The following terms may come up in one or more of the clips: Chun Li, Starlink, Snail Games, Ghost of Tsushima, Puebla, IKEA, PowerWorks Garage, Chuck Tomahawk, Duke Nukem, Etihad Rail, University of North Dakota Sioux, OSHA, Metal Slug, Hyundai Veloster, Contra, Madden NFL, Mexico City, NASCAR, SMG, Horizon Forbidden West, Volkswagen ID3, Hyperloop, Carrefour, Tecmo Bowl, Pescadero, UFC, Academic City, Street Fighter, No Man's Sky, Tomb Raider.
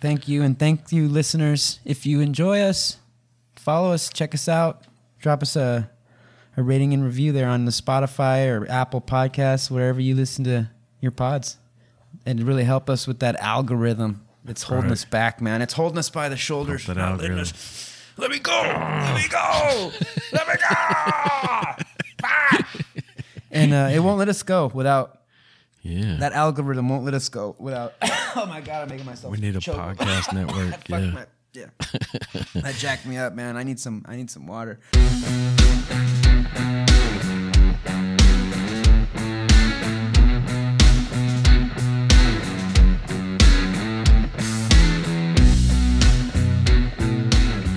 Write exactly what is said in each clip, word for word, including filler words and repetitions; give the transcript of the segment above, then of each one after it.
Thank you, and thank you, listeners. If you enjoy us, follow us, check us out, drop us a, a rating and review there on the Spotify or Apple Podcasts, wherever you listen to your pods. And really help us with that algorithm that's holding right. us back, man. It's holding us by the shoulders. That algorithm. Let me go. Let me go. Let me go. And uh, it won't let us go without... Yeah, that algorithm won't let us go without. Oh my god, I'm making myself. We need a choke. Podcast network. That yeah, my, yeah. That jacked me up, man. I need some. I need some water.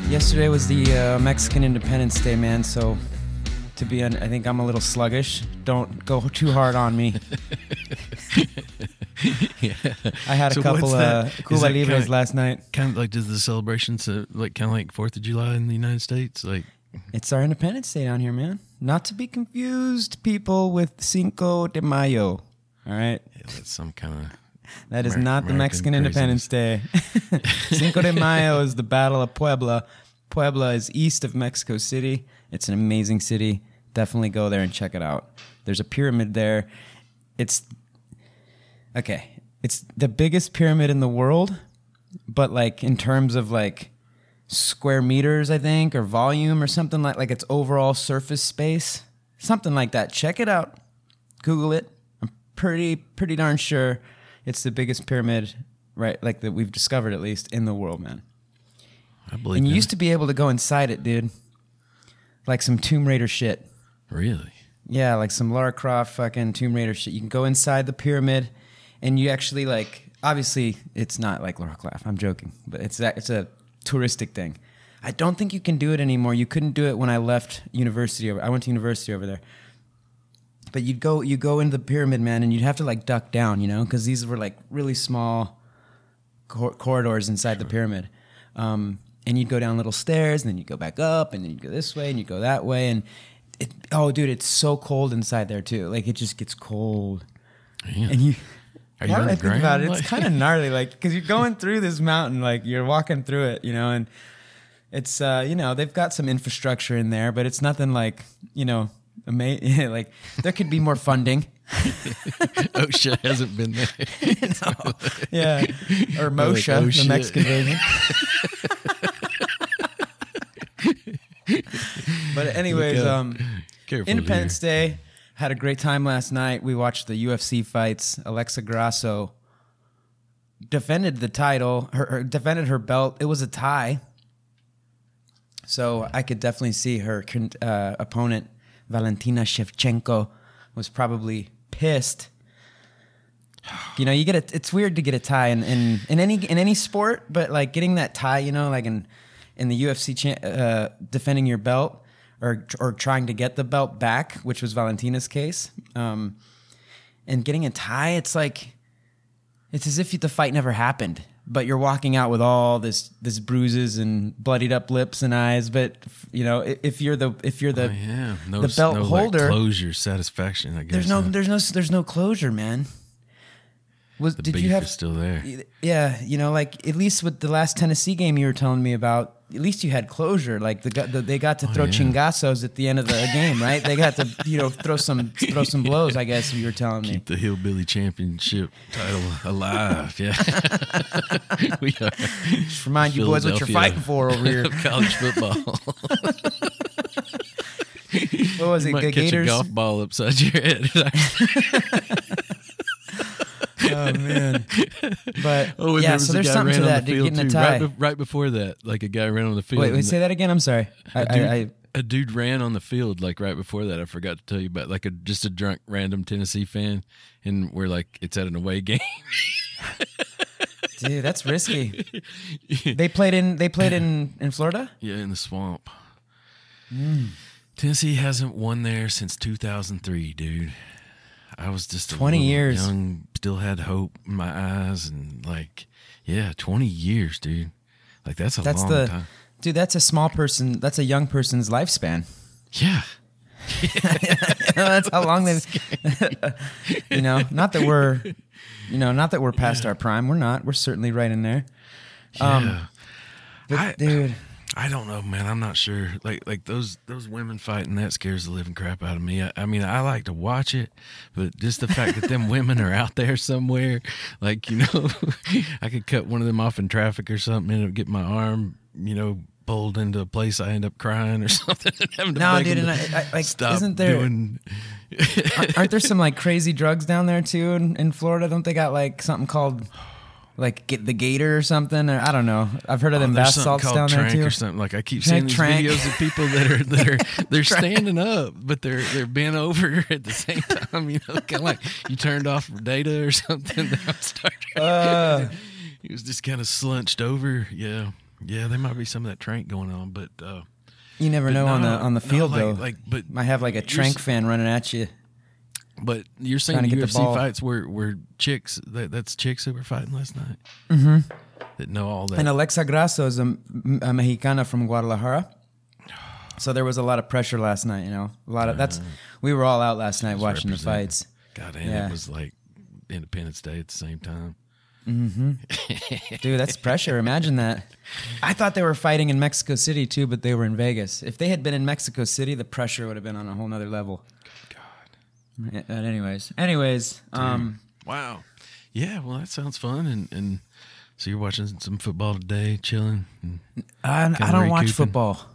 Yesterday was the uh, Mexican Independence Day, man. So. To be, un- I think I'm a little sluggish. Don't go too hard on me. Yeah. I had so a couple uh, Cuba Libres kind of, last night. Kind of like, does the celebrations uh, like kind of like Fourth of July in the United States? Like, it's our Independence Day down here, man. Not to be confused, people, with Cinco de Mayo. All right, yeah, that's some kind of. That is Amer- not the American Mexican craziness. Independence Day. Cinco de Mayo is the Battle of Puebla. Puebla is east of Mexico City. It's an amazing city. Definitely go there and check it out. There's a pyramid there. It's okay. It's the biggest pyramid in the world, but like in terms of like square meters, I think, or volume or something like like its overall surface space, something like that. Check it out. Google it. I'm pretty pretty darn sure it's the biggest pyramid, right? Like that we've discovered at least in the world, man. I believe. And you used to be able to go inside it, dude. Like some Tomb Raider shit. Really? Yeah, like some Lara Croft fucking Tomb Raider shit. You can go inside the pyramid, and you actually like. Obviously, it's not like Lara Croft. I'm joking, but it's a, it's a touristic thing. I don't think you can do it anymore. You couldn't do it when I left university. Over, I went to university over there. But you'd go you go into the pyramid, man, and you'd have to like duck down, you know, because these were like really small cor- corridors inside sure. the pyramid. Um, And you'd go down little stairs, and then you'd go back up, and then you'd go this way, and you'd go that way. And, it, oh, dude, it's so cold inside there, too. Like, it just gets cold. Yeah. And you, Are you I think ground? About it, it's kind of gnarly, like, because you're going through this mountain, like, you're walking through it, you know, and it's, uh, you know, they've got some infrastructure in there, but it's nothing like, you know, ama- like, there could be more funding. OSHA hasn't been there. No. Yeah. Or MOSHA, like, oh, the shit. Mexican version. But anyways, um, Independence here. Day, had a great time last night. We watched the U F C fights. Alexa Grasso defended the title, her, her defended her belt. It was a tie, so I could definitely see her uh, opponent, Valentina Shevchenko, was probably pissed. You know, you get a, it's weird to get a tie in, in, in any in any sport, but like getting that tie, you know, like in. In the U F C, cha- uh, defending your belt or or trying to get the belt back, which was Valentina's case, um, and getting a tie, it's like it's as if the fight never happened, but you're walking out with all this this bruises and bloodied up lips and eyes. But you know, if you're the if you're the oh, yeah. no, the belt no, holder, like closure, satisfaction. I guess there's no huh? there's no there's no closure, man. Was, the did beef you have, is still there. Yeah, you know, like at least with the last Tennessee game you were telling me about, at least you had closure. Like the, the they got to throw oh, yeah. chingazos at the end of the game, right? They got to, you know, throw some throw some blows. I guess you were telling Keep me. Keep the hillbilly championship title alive. Yeah, we are. Just remind you boys what you're fighting for over here. College football. What was you it? Might catch Gators? A golf ball upside your head. Oh man! But oh, yeah, there so there's something to that. Dude, getting a tie right, be- right before that, like a guy ran on the field. Wait, wait, say that again. I'm sorry. I, a, dude, I, I, a dude ran on the field like right before that. I forgot to tell you about like a just a drunk random Tennessee fan, and we're like it's at an away game. Dude, that's risky. They played in they played in, in Florida. Yeah, in the swamp. Mm. Tennessee hasn't won there since two thousand three, dude. I was just twenty years young, still had hope in my eyes, and like, yeah, twenty years, dude. Like that's a that's long the, time, dude. That's a small person. That's a young person's lifespan. Yeah, yeah. That's how long they've. You know, not that we're, you know, not that we're past yeah. our prime. We're not. We're certainly right in there. Um, yeah. I, dude. I don't know, man. I'm not sure. Like, like those those women fighting, that scares the living crap out of me. I, I mean, I like to watch it, but just the fact that them women are out there somewhere, like, you know, I could cut one of them off in traffic or something and get my arm, you know, pulled into a place I end up crying or something. And having to no, dude, and I, I, like, stop isn't there? Doing... aren't there some like crazy drugs down there too in, in Florida? Don't they got like something called? Like get the Gator or something, or I don't know. I've heard of them oh, bath salts down there too. Or something. Like I keep seeing these trank. videos of people that are that are they're standing up, but they're they're bent over at the same time. You know, kind of like you turned off data or something. Uh, he was just kind of slunched over. Yeah, yeah. There might be some of that trank going on, but uh, you never know no, on the on the field no, like, though. Like, but might have like a trank fan running at you. But you're saying U F C fights were, were chicks, that, that's chicks that were fighting last night? Mm-hmm. That know all that. And Alexa Grasso is a, a Mexicana from Guadalajara. So there was a lot of pressure last night, you know. A lot of uh, that's we were all out last night watching the fights. God, and yeah. It was like Independence Day at the same time. Mm-hmm. Dude, that's pressure. Imagine that. I thought they were fighting in Mexico City too, but they were in Vegas. If they had been in Mexico City, the pressure would have been on a whole nother level. But anyways, anyways, um, wow, yeah. Well, that sounds fun, and, and so you're watching some football today, chilling. And I, I don't watch football.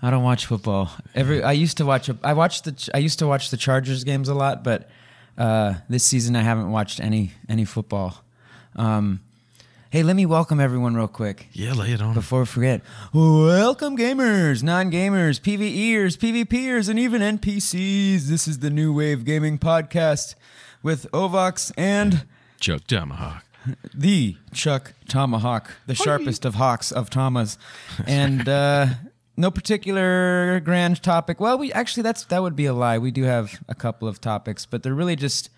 I don't watch football. Every I used to watch. I watched the. I used to watch the Chargers games a lot, but uh, this season I haven't watched any any football. Um, hey, let me welcome everyone real quick. Yeah, lay it on. Before we forget, welcome gamers, non-gamers, PvEers, PvPers, and even N P Cs. This is the New Wave Gaming Podcast with Ovox and... Chuck Tomahawk. The Chuck Tomahawk, the Hi. sharpest of hawks of Thomas. And uh, no particular grand topic. Well, we actually, that's that would be a lie. We do have a couple of topics, but they're really just...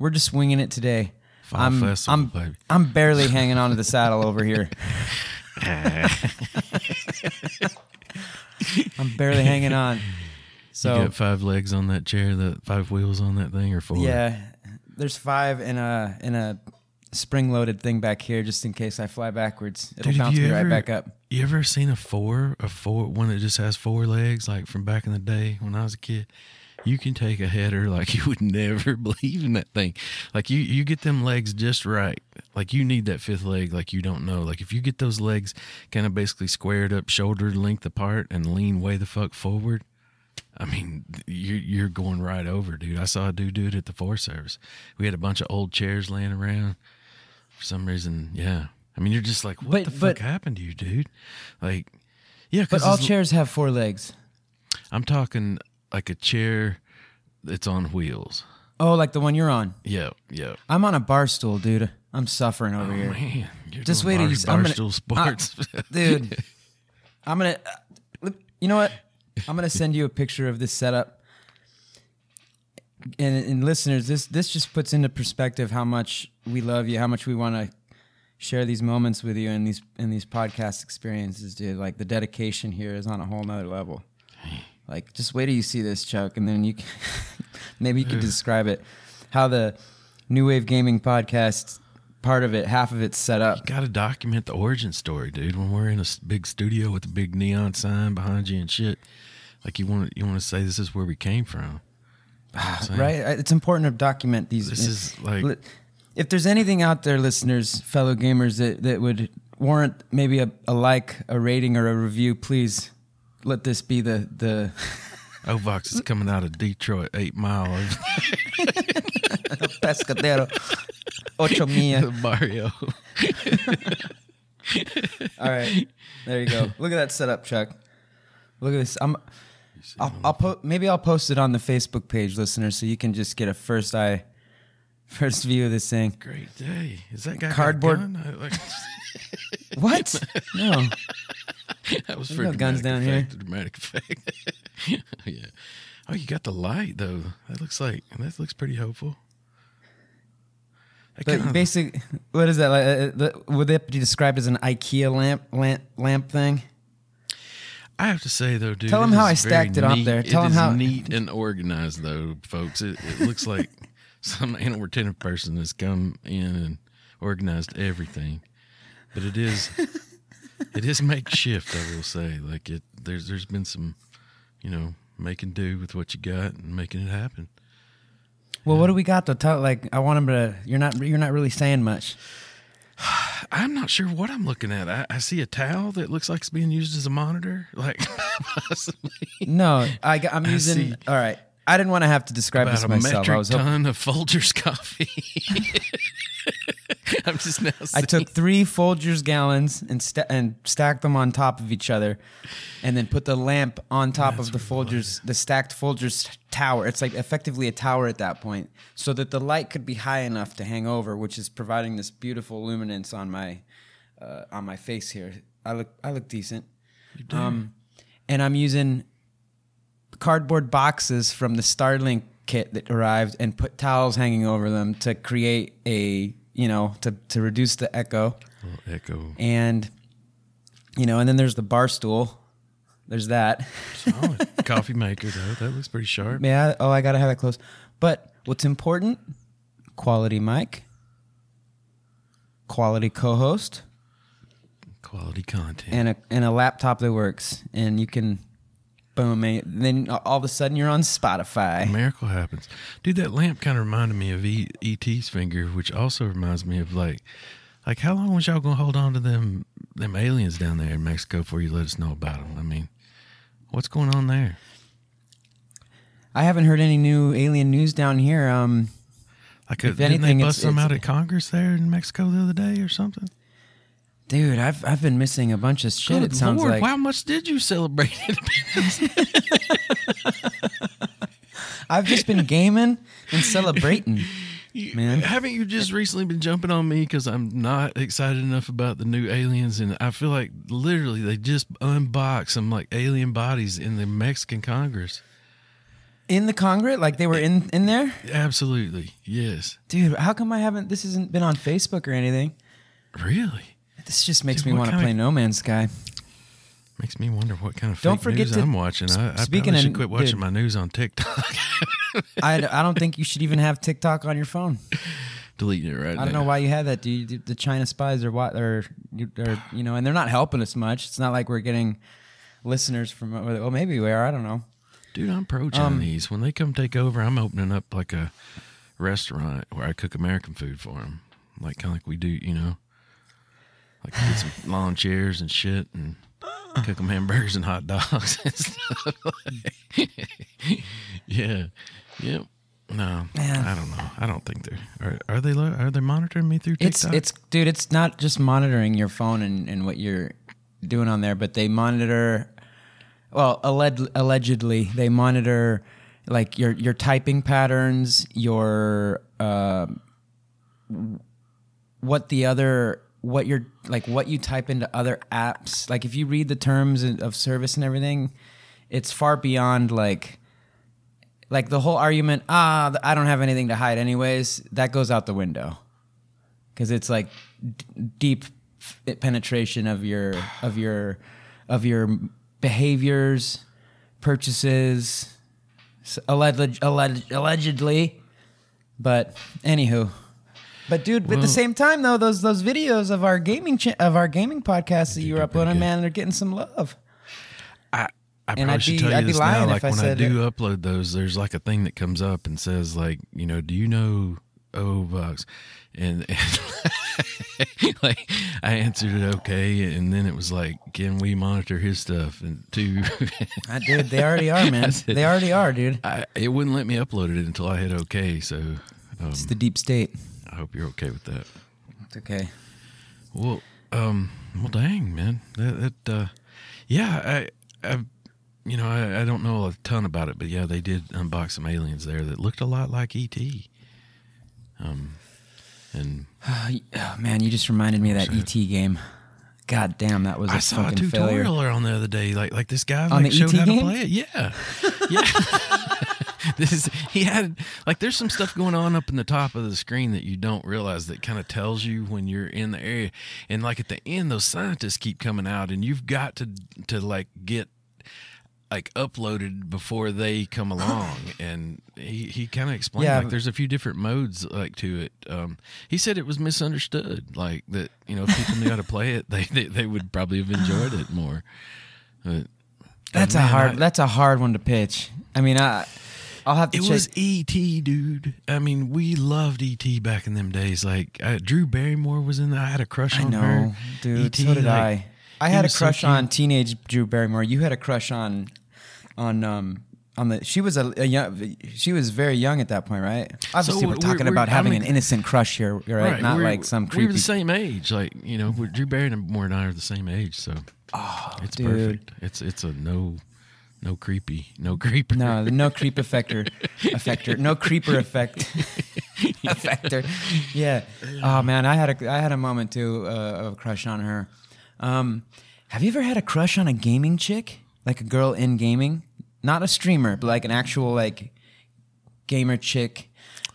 We're just swinging it today. Final I'm festival, I'm baby. I'm barely hanging onto the saddle over here. I'm barely hanging on. So you got five legs on that chair, the five wheels on that thing, or four? Yeah, there's five in a in a spring-loaded thing back here, just in case I fly backwards. It'll Dude, bounce me ever, right back up. You ever seen a four, a four, one that just has four legs, like from back in the day when I was a kid? You can take a header like you would never believe in that thing. Like, you, you get them legs just right. Like, you need that fifth leg like you don't know. Like, if you get those legs kind of basically squared up, shoulder length apart, and lean way the fuck forward, I mean, you're, you're going right over, dude. I saw a dude do it at the Forest Service. We had a bunch of old chairs laying around. For some reason, yeah. I mean, you're just like, what but, the but, fuck happened to you, dude? Like, yeah. Cause but all chairs have four legs. I'm talking... like a chair that's on wheels. Oh, like the one you're on? Yeah, yeah. I'm on a bar stool, dude. I'm suffering over oh, here. Man. You're just wait bar, bar gonna, stool sports. I, dude, I'm going to... You know what? I'm going to send you a picture of this setup. And, and listeners, this, this just puts into perspective how much we love you, how much we want to share these moments with you and these, and these podcast experiences, dude. Like, the dedication here is on a whole nother level. Like, just wait till you see this, Chuck, and then you can, maybe you can describe it. How the New Wave Gaming Podcast, part of it, half of it's set up. You got to document the origin story, dude. When we're in a big studio with a big neon sign behind you and shit, like you want you want to say this is where we came from, you know right? It's important to document these. This is like, if there's anything out there, listeners, fellow gamers, that that would warrant maybe a, a like, a rating, or a review, please. Let this be the... the Ovox is coming out of Detroit, eight miles. Pescadero. Ocho mia. Mario. All right. There you go. Look at that setup, Chuck. Look at this. I'm, I'll, I'll po- maybe I'll post it on the Facebook page, listeners, so you can just get a first eye, first view of this thing. Great day. Is that guy cardboard? Got a gun? What? No. That was for no guns down effect, here. Dramatic effect. Yeah. Oh, you got the light though. That looks like that looks pretty hopeful. That but kinda... basically, what is that? Like, would that be described as an IKEA lamp lamp lamp thing? I have to say though, dude. Tell them how I stacked it neat. Up there. Tell them how neat and organized though, folks. It, it looks like some inattentive person has come in and organized everything. but it is it is makeshift, I will say. Like it, there's there's been some, you know, making do with what you got and making it happen. Well, what do we got to talk? Like, I want him to. You're not. You're not really saying much. I'm not sure what I'm looking at. I, I see a towel that looks like it's being used as a monitor. Like, possibly. No, I, I'm using. I see, all right, I didn't want to have to describe this myself. I was hoping, a metric ton of Folgers coffee. I'm just now. Seeing. I took three Folgers gallons and st- and stacked them on top of each other, and then put the lamp on top That's of the Folgers, the stacked Folgers tower. It's like effectively a tower at that point, so that the light could be high enough to hang over, which is providing this beautiful luminance on my uh, on my face here. I look I look decent. You do. Um, and I'm using cardboard boxes from the Starlink kit that arrived, and put towels hanging over them to create a, you know, to, to reduce the echo. Oh, echo. And, you know, and then there's the bar stool. There's that. Solid. Coffee maker, though. That looks pretty sharp. Yeah. Oh, I got to have that close. But what's important, quality mic, quality co-host, quality content, and a, and a laptop that works. And you can... Boom, man. Then all of a sudden you're on Spotify. A miracle happens. Dude, that lamp kind of reminded me of e- E.T.'s finger, which also reminds me of like, like how long was y'all going to hold on to them them aliens down there in Mexico before you let us know about them? I mean, what's going on there? I haven't heard any new alien news down here. Um, like a, if didn't anything, they bust them out at Congress there in Mexico the other day or something? Dude, I've I've been missing a bunch of shit. Good it sounds Lord, like. How much did you celebrate it? I've just been gaming and celebrating, you, man. Haven't you just recently been jumping on me because I'm not excited enough about the new aliens? And I feel like literally they just unboxed some like alien bodies in the Mexican Congress. In the Congress? Like they were in, in there? Absolutely, yes. Dude, how come I haven't? This hasn't been on Facebook or anything. Really? This just makes Dude, me want to play of, No Man's Sky. Makes me wonder what kind of don't fake forget news to, I'm watching. I, I speaking probably should quit watching dude, my news on TikTok. I, I don't think you should even have TikTok on your phone. Deleting it right now. I don't now. know why you have that. Dude. The China spies are, are, are, you know, and they're not helping us much. It's not like we're getting listeners from, well, maybe we are. I don't know. Dude, I'm pro-Chinese. Um, when they come take over, I'm opening up like a restaurant where I cook American food for them. Like, kind of like we do, you know. Like get some lawn chairs and shit and cook them hamburgers and hot dogs and stuff. Yeah. Yep. No, Man. I don't know. I don't think they're, are, are they, are they monitoring me through TikTok? It's, it's dude, it's not just monitoring your phone and, and what you're doing on there, but they monitor, well, alleged, allegedly they monitor like your, your typing patterns, your, uh, what the other, what you're like, what you type into other apps. Like if you read the terms of service and everything, it's far beyond like, like the whole argument, ah, I don't have anything to hide anyways. That goes out the window. Cause it's like d- deep penetration of your, of your, of your behaviors, purchases, alleged, alleged, allegedly. But anywho, But dude, Whoa. at the same time though, those those videos of our gaming cha- of our gaming podcast that you were uploading, man, they're getting some love. I I and probably I'd should be, tell you I'd this now. Like when I, I do it. upload those, there's like a thing that comes up and says like, you know, do you know Ovox? And, and like I answered it okay, and then it was like, can we monitor his stuff? And too, I did. They already are, man. Said, they already are, dude. I, it wouldn't let me upload it until I hit okay. So um, it's the deep state. I hope you're okay with that. It's okay. Well, um, well, dang, man. That, that uh, yeah, I, I, you know, I, I don't know a ton about it, but yeah, they did unbox some aliens there that looked a lot like E T. Um, and oh, man, you just reminded me of that so, E T game. God damn, that was a I saw fucking a tutorial failure. on the other day. Like, like this guy on like, the showed E T how game? to play it. Yeah, yeah. This is, he had like there's some stuff going on up in the top of the screen that you don't realize that kind of tells you when you're in the area, and like at the end those scientists keep coming out and you've got to to like get like uploaded before they come along, and he, he kind of explained yeah, like there's a few different modes like to it. Um, he said it was misunderstood, like that, you know, if people knew how to play it, they they, they would probably have enjoyed it more. But, that's man, a hard I, that's a hard one to pitch. I mean, I I'll have to. It check. was E T, dude. I mean, we loved E T back in them days. Like uh, Drew Barrymore was in. The, I had a crush I on know, her. Dude, E T, so did like, I. I had a crush so on teenage Drew Barrymore. You had a crush on, on um, on the. She was a, a young. She was very young at that point, right? Obviously, so we're, we're talking we're, about we're, having I mean, an innocent crush here, right? right Not like some creepy. We were the same age, like you know, Drew Barrymore and I are the same age, so oh, it's dude. perfect. It's it's a no, no creepy, no creeper. No, no creep effector, effector, no creeper effect. effector. Yeah. Oh man, I had a I had a moment too uh, of a crush on her. Um, have you ever had a crush on a gaming chick? Like a girl in gaming? Not a streamer, but like an actual like gamer chick.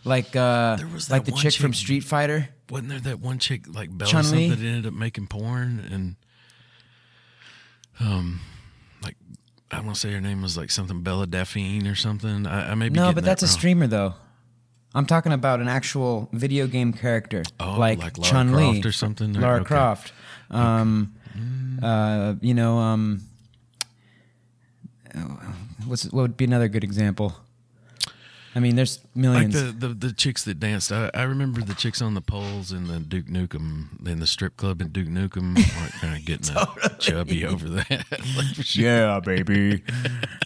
Like uh like the chick, chick from Street Fighter. Wasn't there that one chick like Bella Chun Li? That ended up making porn and um like I wanna say her name was like something Bella Daphne or something. I, I may be No, but that that's wrong. a streamer though. I'm talking about an actual video game character. Oh, like, like Lara Chun Croft Li. or something. Lara okay. Croft. Um, okay. uh, you know, um, what's what would be another good example? I mean, there's millions. Like the, the, the chicks that danced. I, I remember the chicks on the poles in the Duke Nukem, in the strip club in Duke Nukem, weren't kind of getting totally. chubby over that. Like, sure. Yeah, baby.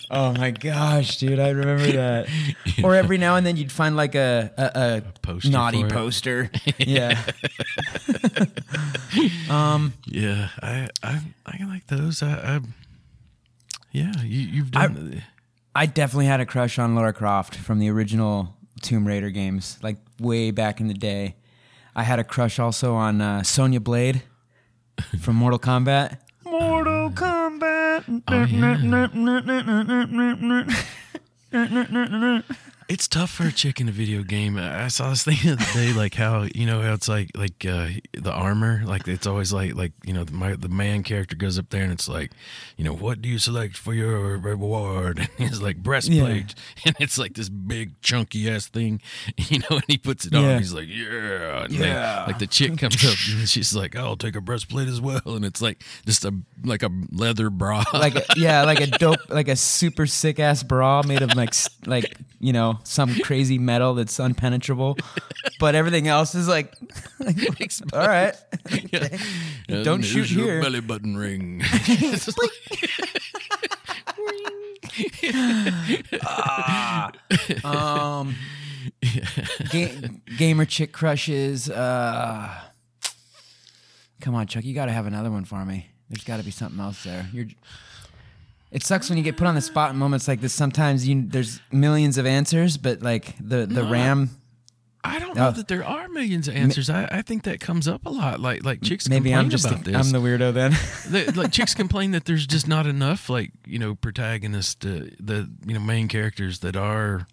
Oh, my gosh, dude. I remember that. Yeah. Or every now and then you'd find like a, a, a, a poster naughty poster. Yeah. um. Yeah, I, I I like those. I, I Yeah, you, you've done I, I definitely had a crush on Lara Croft from the original Tomb Raider games, like way back in the day. I had a crush also on uh, Sonya Blade from Mortal Kombat. Mortal Kombat. Oh, yeah. It's tough for a chick in a video game. I saw this thing the other day, like how you know how it's like like uh, the armor, like it's always like like you know the, my, the man character goes up there and it's like, you know, what do you select for your reward? And it's like breastplate, yeah. and it's like this big chunky ass thing, you know, and he puts it on. Yeah. And he's like, yeah, and yeah. Then, like the chick comes up and she's like, I'll take a breastplate as well, and it's like just a like a leather bra, like a, yeah, like a dope, like a super sick ass bra made of like like you know. some crazy metal that's unpenetrable, but everything else is like, like all right, okay. yeah. Don't shoot your here. Belly button ring. ah, um, ga- gamer chick crushes. Uh, come on, Chuck, you got to have another one for me. There's got to be something else there. You're. It sucks when you get put on the spot in moments like this. Sometimes you, there's millions of answers, but like the, the no, RAM. I don't know oh. that there are millions of answers. I, I think that comes up a lot. Like like chicks Maybe complain I'm just about the, this. I'm the weirdo then. they, like chicks complain that there's just not enough like you know protagonists, uh, the you know main characters that are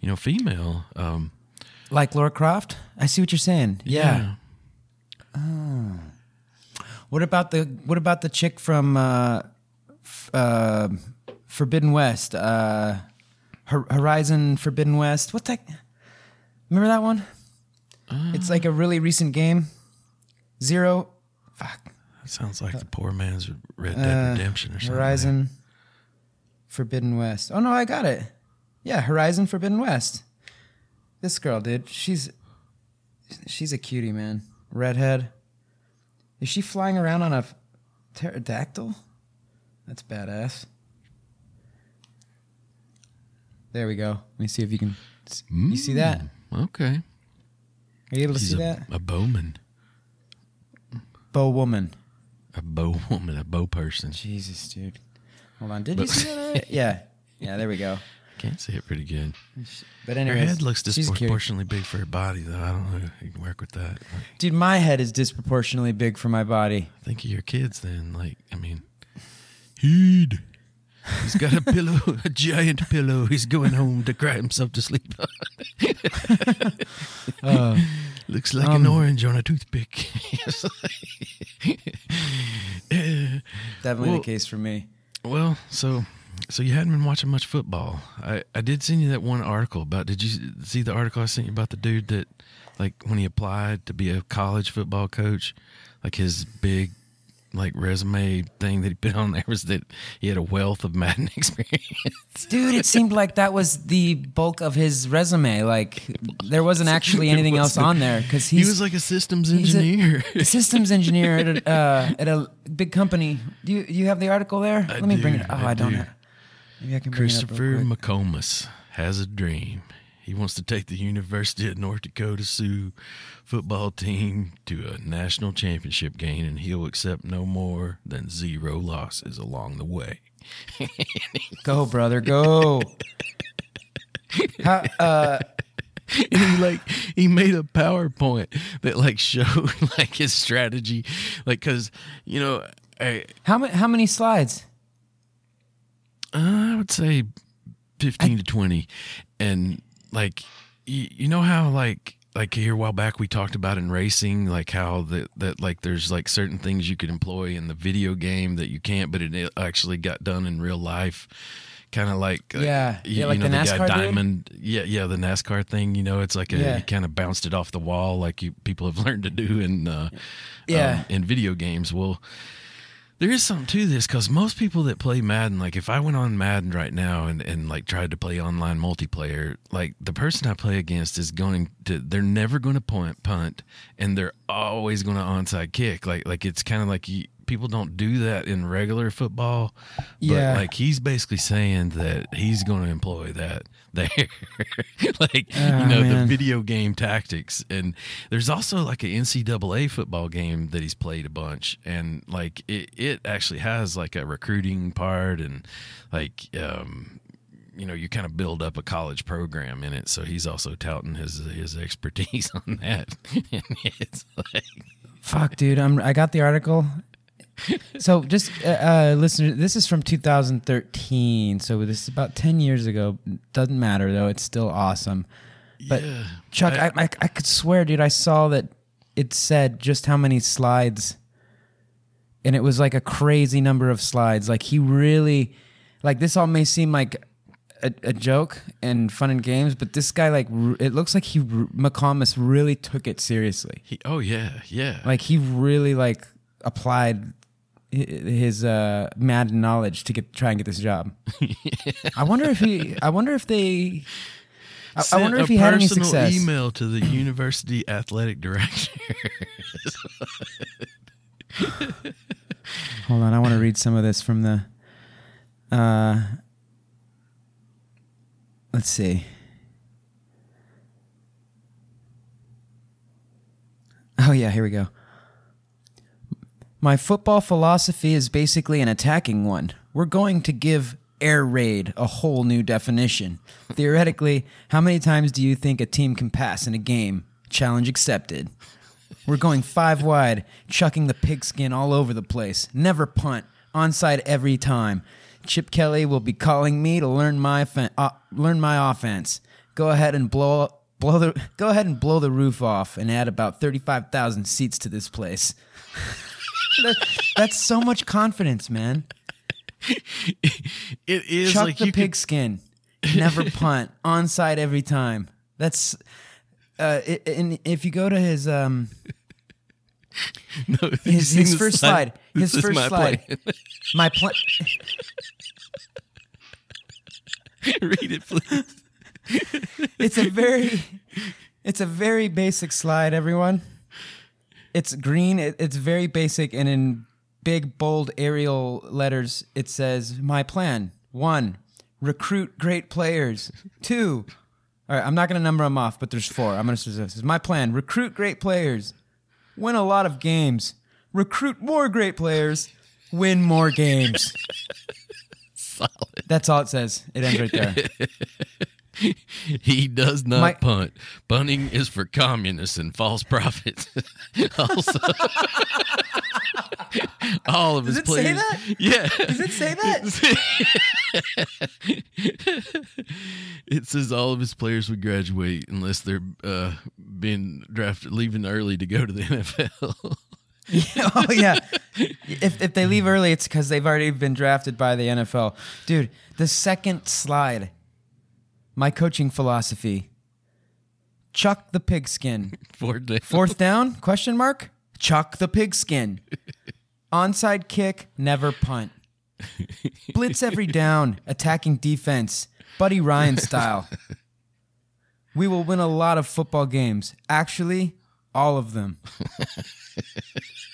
you know female. Um, like Lara Croft. I see what you're saying. Yeah. yeah. Oh. What about the what about the chick from? Uh, Uh, Forbidden West, uh, Horizon Forbidden West. What the? Remember that one? Uh, it's like a really recent game. Zero. Fuck. That sounds like uh, the poor man's Red Dead Redemption or something. Horizon like. Forbidden West. Oh no, I got it. Yeah, Horizon Forbidden West. This girl, dude. She's she's a cutie, man. Redhead. Is she flying around on a pterodactyl? That's badass. There we go. Let me see if you can... Mm, you see that? Okay. Are you able to She's see a, that? A bowman. Bow woman. A bow woman. A bow person. Jesus, dude. Hold on. Did but, you see that? yeah. Yeah, there we go. Can't see it pretty good. But anyways, her head looks disproportionately big for her body, though. I don't know if you can work with that. Dude, my head is disproportionately big for my body. Think of your kids, then. Like, I mean... Heed. He's got a pillow, a giant pillow. He's going home to cry himself to sleep. uh, Looks like um, an orange on a toothpick. Definitely well, the case for me. Well, so So you hadn't been watching much football. I, I did send you that one article about, did you see the article I sent you about the dude that, like, when he applied to be a college football coach, like, his big, like, resume thing that he put on there was that he had a wealth of Madden experience. Dude, it seemed like that was the bulk of his resume. Like, there wasn't actually anything else on there. Cause he's, he was like a systems engineer. A, a systems engineer at a, uh, at a big company. Do you, you have the article there? I Let me do, bring it up. Oh, I, I don't do. have Maybe I can bring it up real quick. Christopher McComas has a dream. He wants to take the University of North Dakota Sioux football team to a national championship game, and he'll accept no more than zero losses along the way. Go, brother, go. How, uh, and he, like, he made a PowerPoint that, like, showed, like, his strategy. Like, because, you know. I, how, ma- how many slides? Uh, I would say fifteen I, to twenty. And, like, you, you know how, like, like here a while back we talked about in racing, like, how that, that, like, there's, like, certain things you could employ in the video game that you can't, but it actually got done in real life. Kind of like, yeah, like, yeah, you like know, the, the NASCAR guy Diamond. Dude? Yeah, yeah, the NASCAR thing, you know, it's like a, yeah. you kind of bounced it off the wall like you people have learned to do in, uh, yeah. um, in video games. Well, there is something to this, because most people that play Madden, like, if I went on Madden right now and, and, like, tried to play online multiplayer, like, the person I play against is going to, they're never going to punt, punt, and they're always going to onside kick. Like, like it's kind of like you, people don't do that in regular football. But, yeah. like, he's basically saying that he's going to employ that there. like, oh, you know, man. the video game tactics. And there's also, like, an N C double A football game that he's played a bunch. And, like, it, it actually has, like, a recruiting part and, like, um, you know, you kind of build up a college program in it. So he's also touting his his expertise on that. and it's like... Fuck, dude. I'm, I got the article. So just uh, listen, this is from two thousand thirteen, so this is about ten years ago. Doesn't matter, though. It's still awesome. But, yeah, Chuck, I, I, I could swear, dude, I saw that it said just how many slides, and it was like a crazy number of slides. Like, he really, like, this all may seem like a, a joke and fun and games, but this guy, like, it looks like he, McComas really took it seriously. He, oh, yeah, yeah. Like, he really, like, applied his uh, Madden knowledge to get try and get this job. yeah. I wonder if he. I wonder if they. I, I wonder if he had any success. Sent a personal email to the university athletic director. Hold on, I want to read some of this from the. Uh, let's see. Oh yeah, here we go. My football philosophy is basically an attacking one. We're going to give air raid a whole new definition. Theoretically, how many times do you think a team can pass in a game? Challenge accepted. We're going five wide, chucking the pigskin all over the place. Never punt. Onside every time. Chip Kelly will be calling me to learn my offen- uh, learn my offense. Go ahead and blow blow the go ahead and blow the roof off and add about thirty-five thousand seats to this place. That's so much confidence, man. It is. Chuck like the pigskin. Could... Never punt. Onside every time. That's. Uh, it, and if you go to his um, no, his, his first slide, slide. his this first my slide, plan. my plan. Read it, please. It's a very, it's a very basic slide, everyone. It's green, it's very basic, and in big, bold, aerial letters, it says, my plan, one, recruit great players, two, all right, I'm not going to number them off, but there's four, I'm going to this. My plan, recruit great players, win a lot of games, recruit more great players, win more games. Solid. That's all it says. It ends right there. He does not My- punt. Punting is for communists and false prophets. also, all of does his it players. Say that? Yeah. Does it say that? It says all of his players would graduate unless they're uh, being drafted, leaving early to go to the N F L. Oh, yeah. If if they leave early, it's because they've already been drafted by the N F L. Dude, the second slide, my coaching philosophy, chuck the pigskin. Fourth down? Fourth down? Question mark? Chuck the pigskin. Onside kick, never punt. Blitz every down, attacking defense, Buddy Ryan style. We will win a lot of football games. Actually, all of them.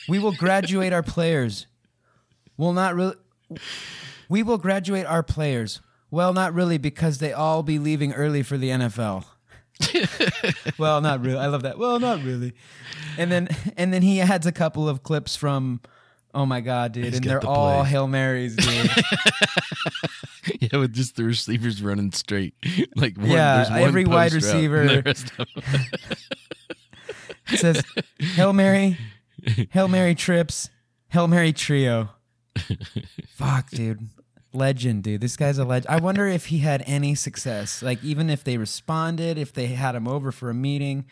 We will graduate our players. We'll not really. We will graduate our players. Well, not really, because they all be leaving early for the N F L. Well, not really. I love that. Well, not really. And then, and then he adds a couple of clips from. Oh my God, dude! He's and they're the all Hail Marys, dude. Yeah, with just the receivers running straight, like one, yeah, one every wide receiver says Hail Mary, Hail Mary trips, Hail Mary trio. Fuck, dude, legend, dude. This guy's a legend. I wonder if he had any success, like even if they responded, if they had him over for a meeting.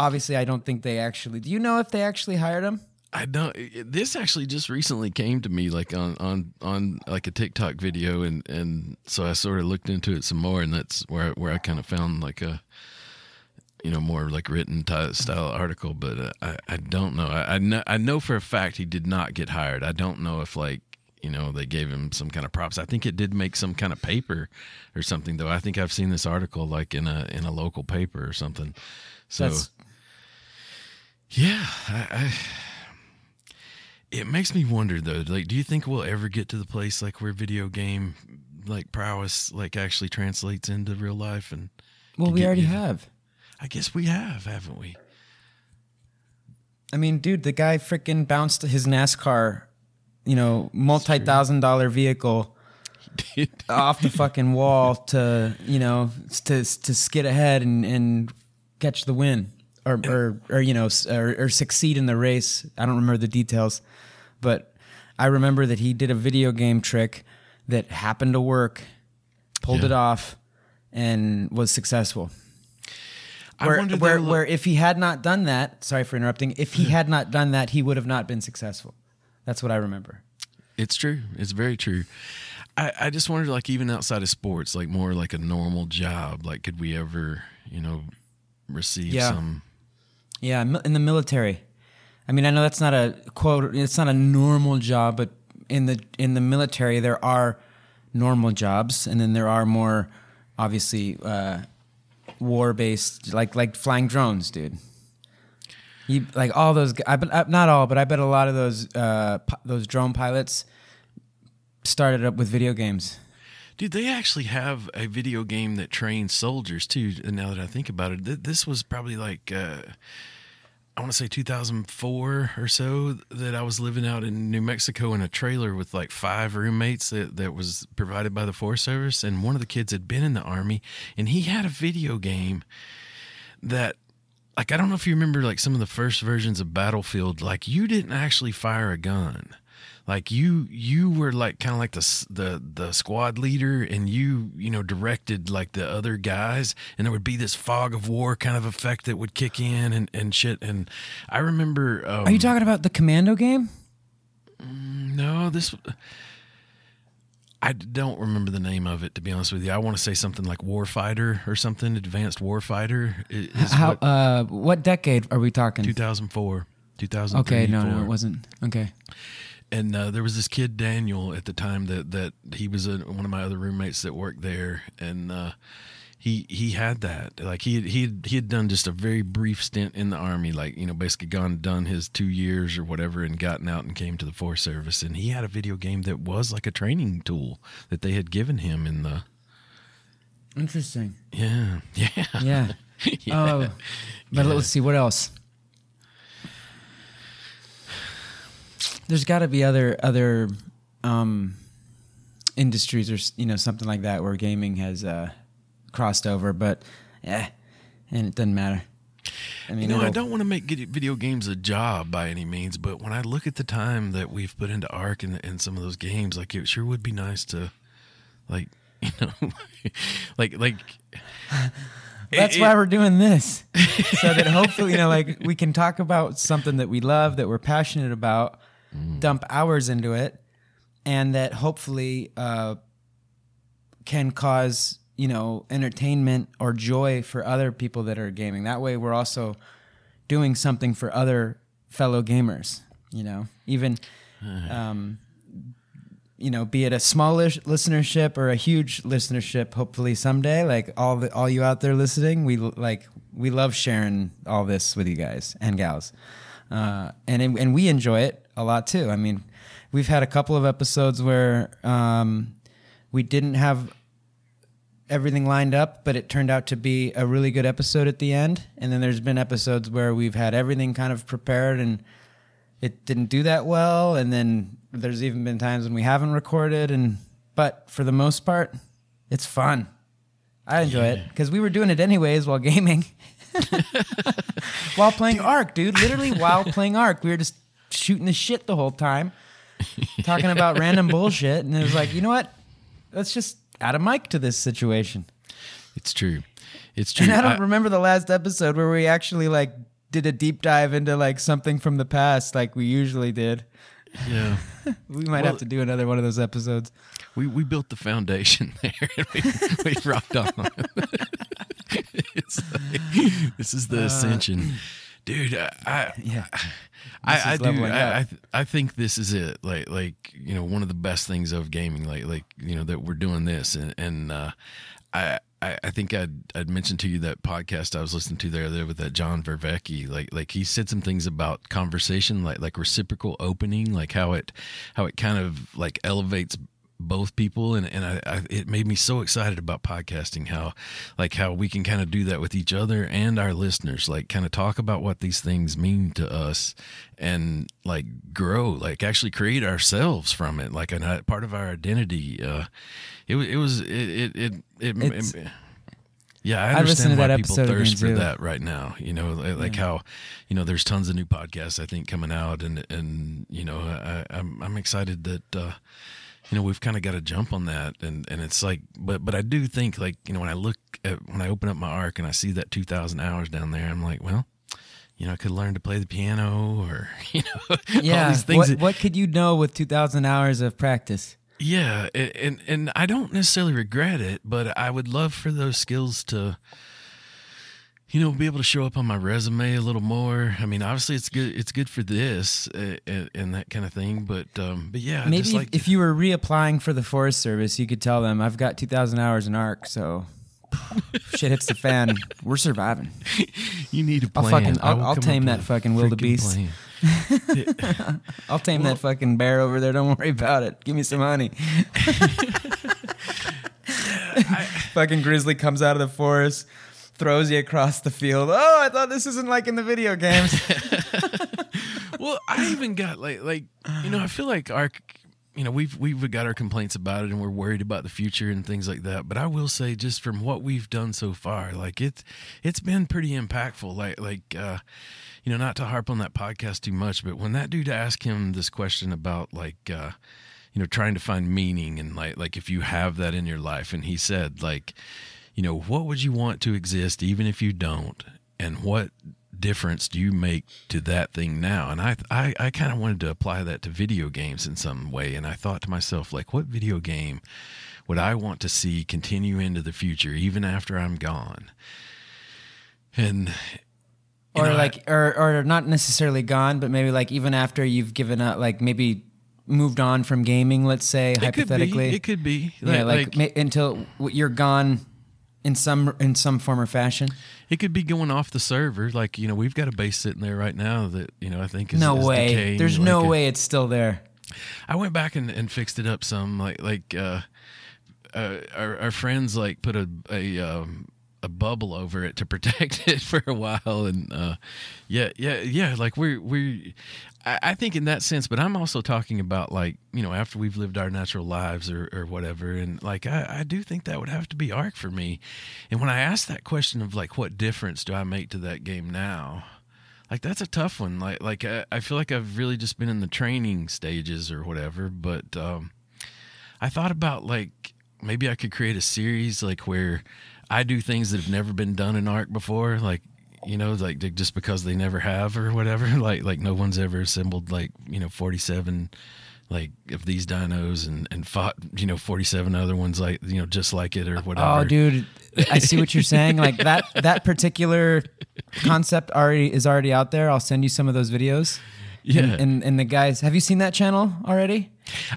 Obviously, I don't think they actually. Do you know if they actually hired him? I don't. This actually just recently came to me, like on, on, on like a TikTok video, and, and so I sort of looked into it some more, and that's where I, where I kind of found like a, you know, more like written type style article. But uh, I I don't know. I, I know I know for a fact he did not get hired. I don't know if like you know they gave him some kind of props. I think it did make some kind of paper or something though. I think I've seen this article like in a in a local paper or something. So that's... yeah. I, I It makes me wonder though, like, do you think we'll ever get to the place like where video game like prowess like actually translates into real life? And well, we already have. I guess we have, haven't we? I mean, dude, the guy freaking bounced his NASCAR, you know, multi-thousand dollar vehicle off the fucking wall to, you know, to to skid ahead and, and catch the win. Or, or, or you know, or, or succeed in the race. I don't remember the details, but I remember that he did a video game trick that happened to work, pulled yeah. it off, and was successful. I where, wonder where, where if he had not done that, sorry for interrupting, if he had not done that, he would have not been successful. That's what I remember. It's true. It's very true. I, I just wondered, like, even outside of sports, like more like a normal job, like could we ever, you know, receive yeah. some... Yeah, in the military. I mean, I know that's not a quote. It's not a normal job, but in the in the military, there are normal jobs, and then there are more, obviously, uh, war based, like like flying drones, dude. You like all those? I bet not all, but I bet a lot of those uh, those drone pilots started up with video games. Dude, they actually have a video game that trains soldiers, too, now that I think about it. This was probably like, uh, I want to say two thousand four or so, that I was living out in New Mexico in a trailer with like five roommates that, that was provided by the Forest Service. And one of the kids had been in the Army, and he had a video game that... Like, I don't know if you remember, like, some of the first versions of Battlefield, like, you didn't actually fire a gun. Like, you you were, like, kind of like the, the the squad leader, and you, you know, directed, like, the other guys, and there would be this fog of war kind of effect that would kick in and, and shit. And I remember... Um, Are you talking about the Commando game? No, this... I don't remember the name of it, to be honest with you. I want to say something like Warfighter or something, Advanced Warfighter. Is How, what, uh, what decade are we talking? two thousand four, two thousand three. Okay, no, no, it wasn't. Okay. And uh, there was this kid, Daniel, at the time that, that he was a, one of my other roommates that worked there, and uh, he he had that. Like, he, he, he had done just a very brief stint in the Army, like, you know, basically gone and done his two years or whatever and gotten out and came to the Forest Service. And he had a video game that was like a training tool that they had given him in the... Interesting. Yeah. Yeah. Yeah. yeah. Uh, but yeah. Let's see, what else? There's got to be other other um, industries or you know something like that where gaming has uh, crossed over, but yeah, and it doesn't matter. I mean, you know, I don't want to make video games a job by any means, but when I look at the time that we've put into Ark and, and some of those games, like it sure would be nice to, like you know, like like. That's it, why it, we're doing this. So that hopefully, you know, like we can talk about something that we love, that we're passionate about, mm. dump hours into it, and that hopefully uh, can cause, you know, entertainment or joy for other people that are gaming. That way we're also doing something for other fellow gamers, you know, even, um, you know, be it a smallish listenership or a huge listenership, hopefully someday, like all the, all you out there listening, we like, we love sharing all this with you guys and gals. Uh, and, and we enjoy it a lot too. I mean, we've had a couple of episodes where, um, we didn't have everything lined up, but it turned out to be a really good episode at the end. And then there's been episodes where we've had everything kind of prepared and it didn't do that well. And then there's even been times when we haven't recorded. And but for the most part, it's fun. I enjoy yeah. it because we were doing it anyways while gaming, while playing dude. Ark, dude. Literally while playing Ark, we were just shooting the shit the whole time, talking about random bullshit. And it was like, you know what? Let's just add a mic to this situation. It's true. It's true. And I don't I, remember the last episode where we actually like did a deep dive into like something from the past like we usually did. Yeah. we might well, have to do another one of those episodes. We we built the foundation there and we, we rocked on. It's like, this is the uh, ascension. Dude, I, I yeah. I, I do. I, I I think this is it. Like like you know, one of the best things of gaming. Like like you know that we're doing this, and and uh, I, I I think I'd I'd mentioned to you that podcast I was listening to there there with that John Vervecki. Like like he said some things about conversation, like like reciprocal opening, like how it how it kind of like elevates both people, and and I, I it made me so excited about podcasting, how like how we can kind of do that with each other and our listeners, like kind of talk about what these things mean to us and like grow, like actually create ourselves from it, like a part of our identity. uh it, it was it it it, it, it yeah I understand why people thirst for that right now, you know, like, like yeah. how you know there's tons of new podcasts I think coming out, and and you know I I'm, I'm excited that uh you know, we've kind of got to jump on that, and, and it's like, but but I do think, like, you know, when I look at, when I open up my Ark and I see that two thousand hours down there, I'm like, well, you know, I could learn to play the piano, or, you know, yeah. all these things. What, that, what could you know with two thousand hours of practice? Yeah, and, and and I don't necessarily regret it, but I would love for those skills to, you know, be able to show up on my resume a little more. I mean, obviously it's good. It's good for this and, and that kind of thing. But, um, but yeah, maybe just like if to... you were reapplying for the Forest Service, you could tell them I've got two thousand hours in Ark. So shit hits the fan. We're surviving. You need a plan. I'll fucking, I'll, I'll tame that fucking wildebeest. I'll tame well, that fucking bear over there. Don't worry about it. Give me some honey. I, fucking grizzly comes out of the forest, throws you across the field. Oh, I thought this isn't like in the video games. Well, I even got like, like you know, I feel like our, you know, we've we've got our complaints about it, and we're worried about the future and things like that. But I will say, just from what we've done so far, like it's it's been pretty impactful. Like like uh, you know, not to harp on that podcast too much, but when that dude asked him this question about like, uh, you know, trying to find meaning and like like if you have that in your life, and he said like, you know, what would you want to exist even if you don't? And what difference do you make to that thing now? And I I, I kind of wanted to apply that to video games in some way. And I thought to myself, like, what video game would I want to see continue into the future even after I'm gone? And or know, like I, or or not necessarily gone, but maybe like even after you've given up, like maybe moved on from gaming, let's say, it hypothetically. It could be. It could be. Yeah, like, like, like until you're gone. In some in some form or fashion, it could be going off the server. Like, you know, we've got a base sitting there right now that, you know, I think is no is way. Decaying. There's like no a, way it's still there. I went back and, and fixed it up some. Like like uh, uh, our our friends like put a a um, a bubble over it to protect it for a while, and uh, yeah yeah yeah. Like we're we I, I think in that sense, but I'm also talking about like, you know, after we've lived our natural lives or, or whatever. And like, I, I do think that would have to be Ark for me. And when I asked that question of like, what difference do I make to that game now? Like, that's a tough one. Like, like I, I feel like I've really just been in the training stages or whatever. But um, I thought about like, maybe I could create a series like where I do things that have never been done in Ark before, like, you know, like just because they never have or whatever. Like, like no one's ever assembled, like, you know, forty-seven like of these dinos and, and fought, you know, forty-seven other ones, like, you know, just like it or whatever. Oh, dude, I see what you're saying. Like that, that particular concept already is already out there. I'll send you some of those videos. Yeah. And, and, and the guys, have you seen that channel already?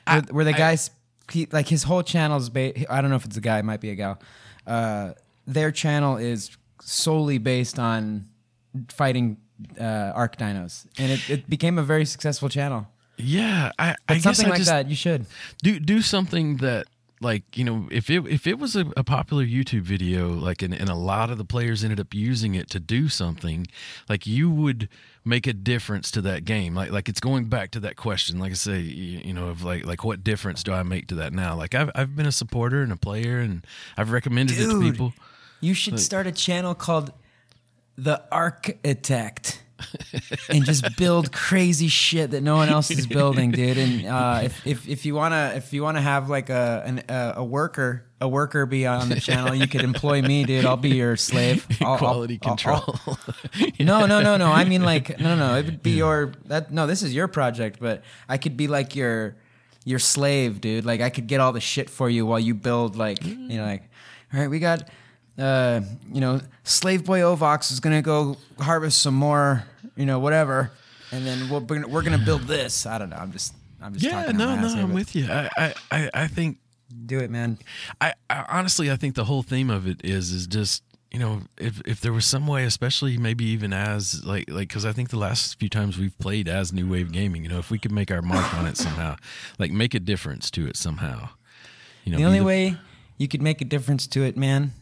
I, where, where the I, guys, he, like his whole channel's, ba- I don't know if it's a guy, it might be a gal. Uh, their channel is solely based on fighting uh, Ark dinos. And it, it became a very successful channel. Yeah, I, I guess something I like just, that. You should do do something that, like, you know, if it if it was a, a popular YouTube video, like, and, and a lot of the players ended up using it to do something, like you would make a difference to that game. Like like it's going back to that question. Like I say, you, you know, of like like what difference do I make to that now? Like I've I've been a supporter and a player, and I've recommended Dude, it to people. You should like, start a channel called The Architect. And just build crazy shit that no one else is building, dude. And uh, if, if if you wanna if you wanna have like a an, uh, a worker a worker be on the channel, you could employ me, dude. I'll be your slave. I'll, Quality I'll, control. I'll, I'll. No, no, no, no. I mean, like, no, no. It would be your that. No, this is your project, but I could be like your your slave, dude. Like, I could get all the shit for you while you build. Like, you know, like, all right, we got. Uh, you know, slave boy Ovox is gonna go harvest some more, you know, whatever, and then we'll bring, we're gonna build this. I don't know. I'm just, I'm just. Yeah, talking no, no, I'm with you. I, I, I think. Do it, man. I, I honestly, I think the whole theme of it is, is just, you know, if if there was some way, especially maybe even as like like because I think the last few times we've played as New Wave Gaming, you know, if we could make our mark on it somehow, like make a difference to it somehow. You know, the only either, way you could make a difference to it, man.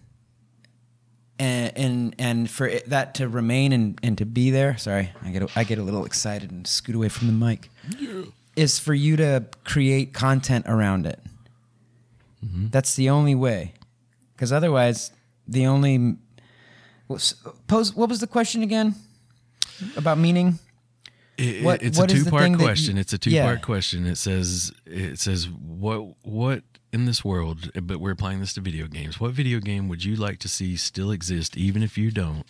And, and and for it, that to remain and, and to be there, sorry, I get a, I get a little excited and scoot away from the mic, yeah. is for you to create content around it. Mm-hmm. That's the only way. Because otherwise, the only... Pose, what was the question again? About meaning? It, what, it's what a two-part question. You, it's a two-part yeah. question. It says, it says what what... in this world, but we're applying this to video games. What video game would you like to see still exist, even if you don't?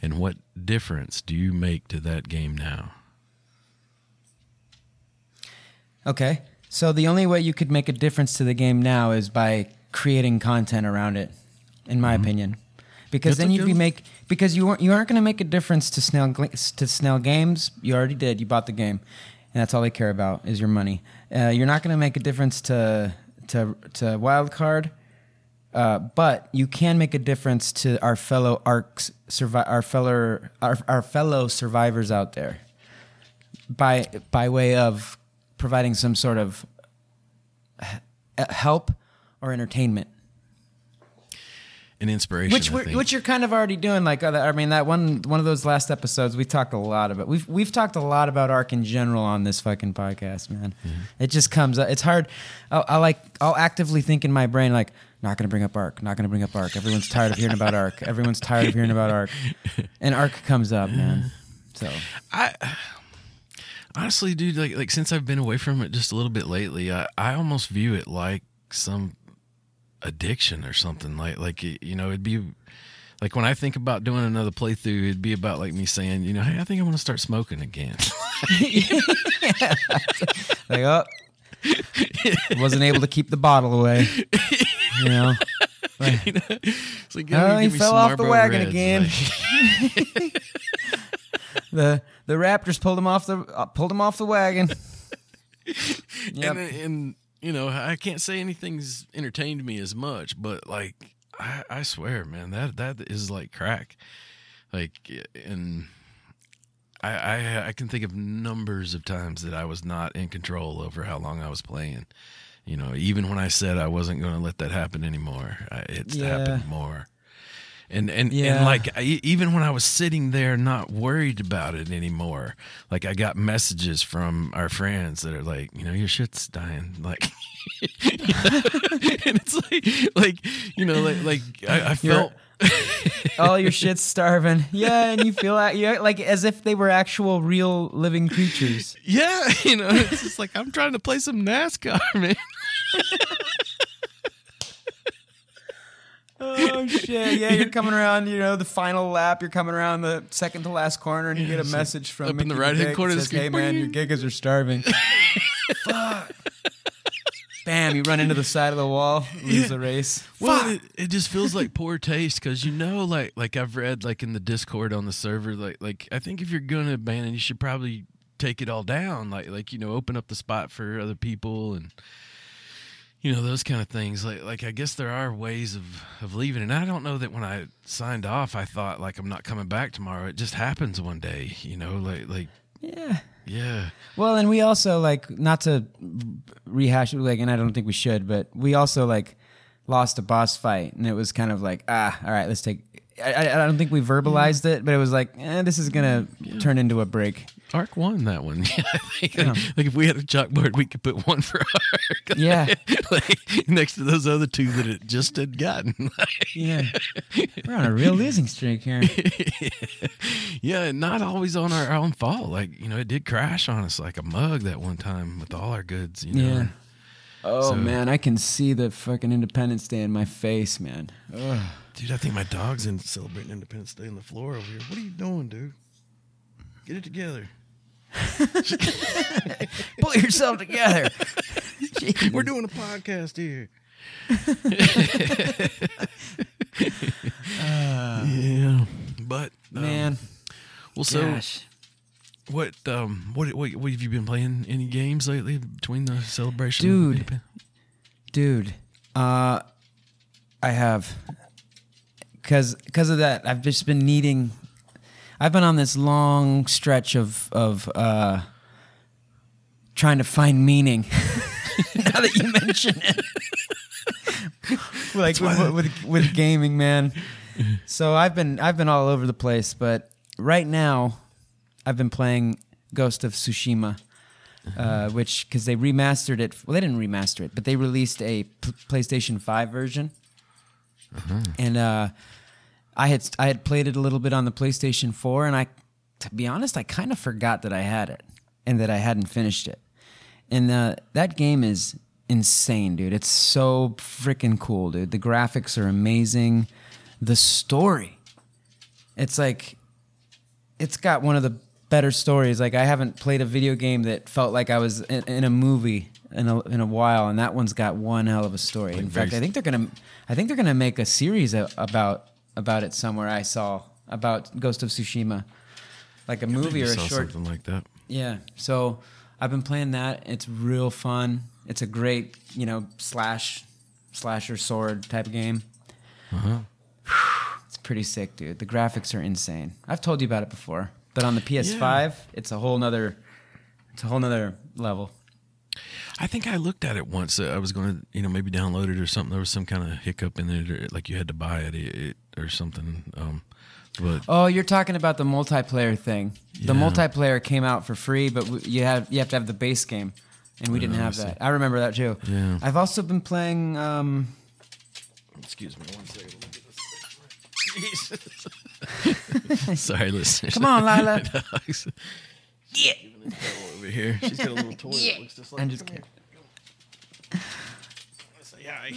And what difference do you make to that game now? Okay. So the only way you could make a difference to the game now is by creating content around it, in my mm-hmm. opinion. Because That's then you'd be make because you weren't you aren't going to make a difference to Snail to Snail Games. You already did. You bought the game. And that's all they care about is your money. Uh, you're not going to make a difference to to to Wildcard, uh, but you can make a difference to our fellow Ark survi- our fellow our, our fellow survivors out there by by way of providing some sort of help or entertainment and inspiration, which we're, which you're kind of already doing. Like, I mean, that one one of those last episodes we talked a lot about. We've we've talked a lot about Ark in general on this fucking podcast, man. Mm-hmm. It just comes up. It's hard. I, I like I'll actively think in my brain like, not gonna bring up Ark. Not gonna bring up Ark. Everyone's tired of hearing about Ark. Everyone's tired of hearing about Ark. And Ark comes up, man. So I honestly, dude, like like since I've been away from it just a little bit lately, I I almost view it like some. addiction or something like like you know it'd be like when I think about doing another playthrough, it'd be about like me saying, you know, hey, I think I want to start smoking again. Yeah. Like, oh, wasn't able to keep the bottle away, you know. Like, you know, it's like, oh, he fell off the wagon again. Like. the the Raptors pulled him off the uh, pulled him off the wagon. Yep. And and. You know, I can't say anything's entertained me as much, but like, I, I swear, man, that that is like crack. Like, and I, I I can think of numbers of times that I was not in control over how long I was playing. You know, even when I said I wasn't going to let that happen anymore, I, it's yeah. happened more. And and, yeah. and like, I, even when I was sitting there not worried about it anymore, like I got messages from our friends that are like, you know, your shit's dying. Like, you know? And it's like, like, you know, like, like I, I felt. All your shit's starving. Yeah, and you feel like, you're like as if they were actual real living creatures. Yeah, you know, it's just like, I'm trying to play some NASCAR, man. Oh, oh shit, yeah, you're coming around, you know, the final lap, you're coming around the second to last corner, and you get a message from up Mickey in the right hand corner that says, hey man, your gigas are starving. Fuck. Bam, you run into the side of the wall, lose yeah. the race. Well, it, it just feels like poor taste because, you know, like like I've read like in the Discord on the server, like like I think if you're going to ban it, you should probably take it all down, like like you know, open up the spot for other people and, you know, those kind of things. Like like I guess there are ways of, of leaving. And I don't know that when I signed off, I thought like I'm not coming back tomorrow. It just happens one day, you know, like like yeah. Yeah. Well, and we also, like, not to rehash it, like, and I don't think we should, but we also, like, lost a boss fight, and it was kind of like, ah, all right, let's take... I, I don't think we verbalized yeah. it, but it was like, eh, this is going to yeah. turn into a break. Ark won that one. like, yeah. like, if we had a chalkboard, we could put one for Ark. Yeah. like, next to those other two that it just had gotten. yeah. We're on a real losing streak here. yeah, not always on our own fault. Like, you know, it did crash on us like a mug that one time with all our goods, you know. Yeah. Oh, so, man, I can see the fucking Independence Day in my face, man. Ugh. Dude, I think my dog's in celebrating Independence Day on the floor over here. What are you doing, dude? Get it together. Pull yourself together. We're doing a podcast here. uh, yeah, but um, man, well, so gosh. what? Um, what? What? What have you been playing? Any games lately between the celebration, dude? Dude, uh, I have. Because because of that, I've just been needing... I've been on this long stretch of of uh, trying to find meaning. Now that you mention it. like with, with with gaming, man. So I've been I've been all over the place, but right now I've been playing Ghost of Tsushima, uh-huh. uh, which because they remastered it. Well, they didn't remaster it, but they released a P- PlayStation five version. Uh-huh. And uh, I had I had played it a little bit on the PlayStation four, and I, to be honest, I kind of forgot that I had it and that I hadn't finished it. And uh, that game is insane, dude. It's so freaking cool, dude. The graphics are amazing. The story, it's like, it's got one of the better stories. Like I haven't played a video game that felt like I was in, in a movie. In a, in a while, and that one's got one hell of a story. Like in fact, I think they're gonna, I think they're gonna make a series about about it somewhere. I saw about Ghost of Tsushima, like a movie or a short, something like that. Yeah. So I've been playing that. It's real fun. It's a great, you know, slash slasher sword type of game. Uh-huh. It's pretty sick, dude. The graphics are insane. I've told you about it before, but on the P S five, yeah. it's a whole nother, it's a whole nother level. I think I looked at it once. Uh, I was going to, you know, maybe download it or something. There was some kind of hiccup in it, or like you had to buy it, it or something. Um, but oh, you're talking about the multiplayer thing. Yeah. The multiplayer came out for free, but we, you have you have to have the base game, and we didn't uh, have I that. I remember that too. Yeah. I've also been playing. Um, Excuse me one second. Jesus. Sorry, listen. Come on, Lila. Yeah. Over here. She's got a little toy yeah. that looks just like I'm just kidding. Say hi.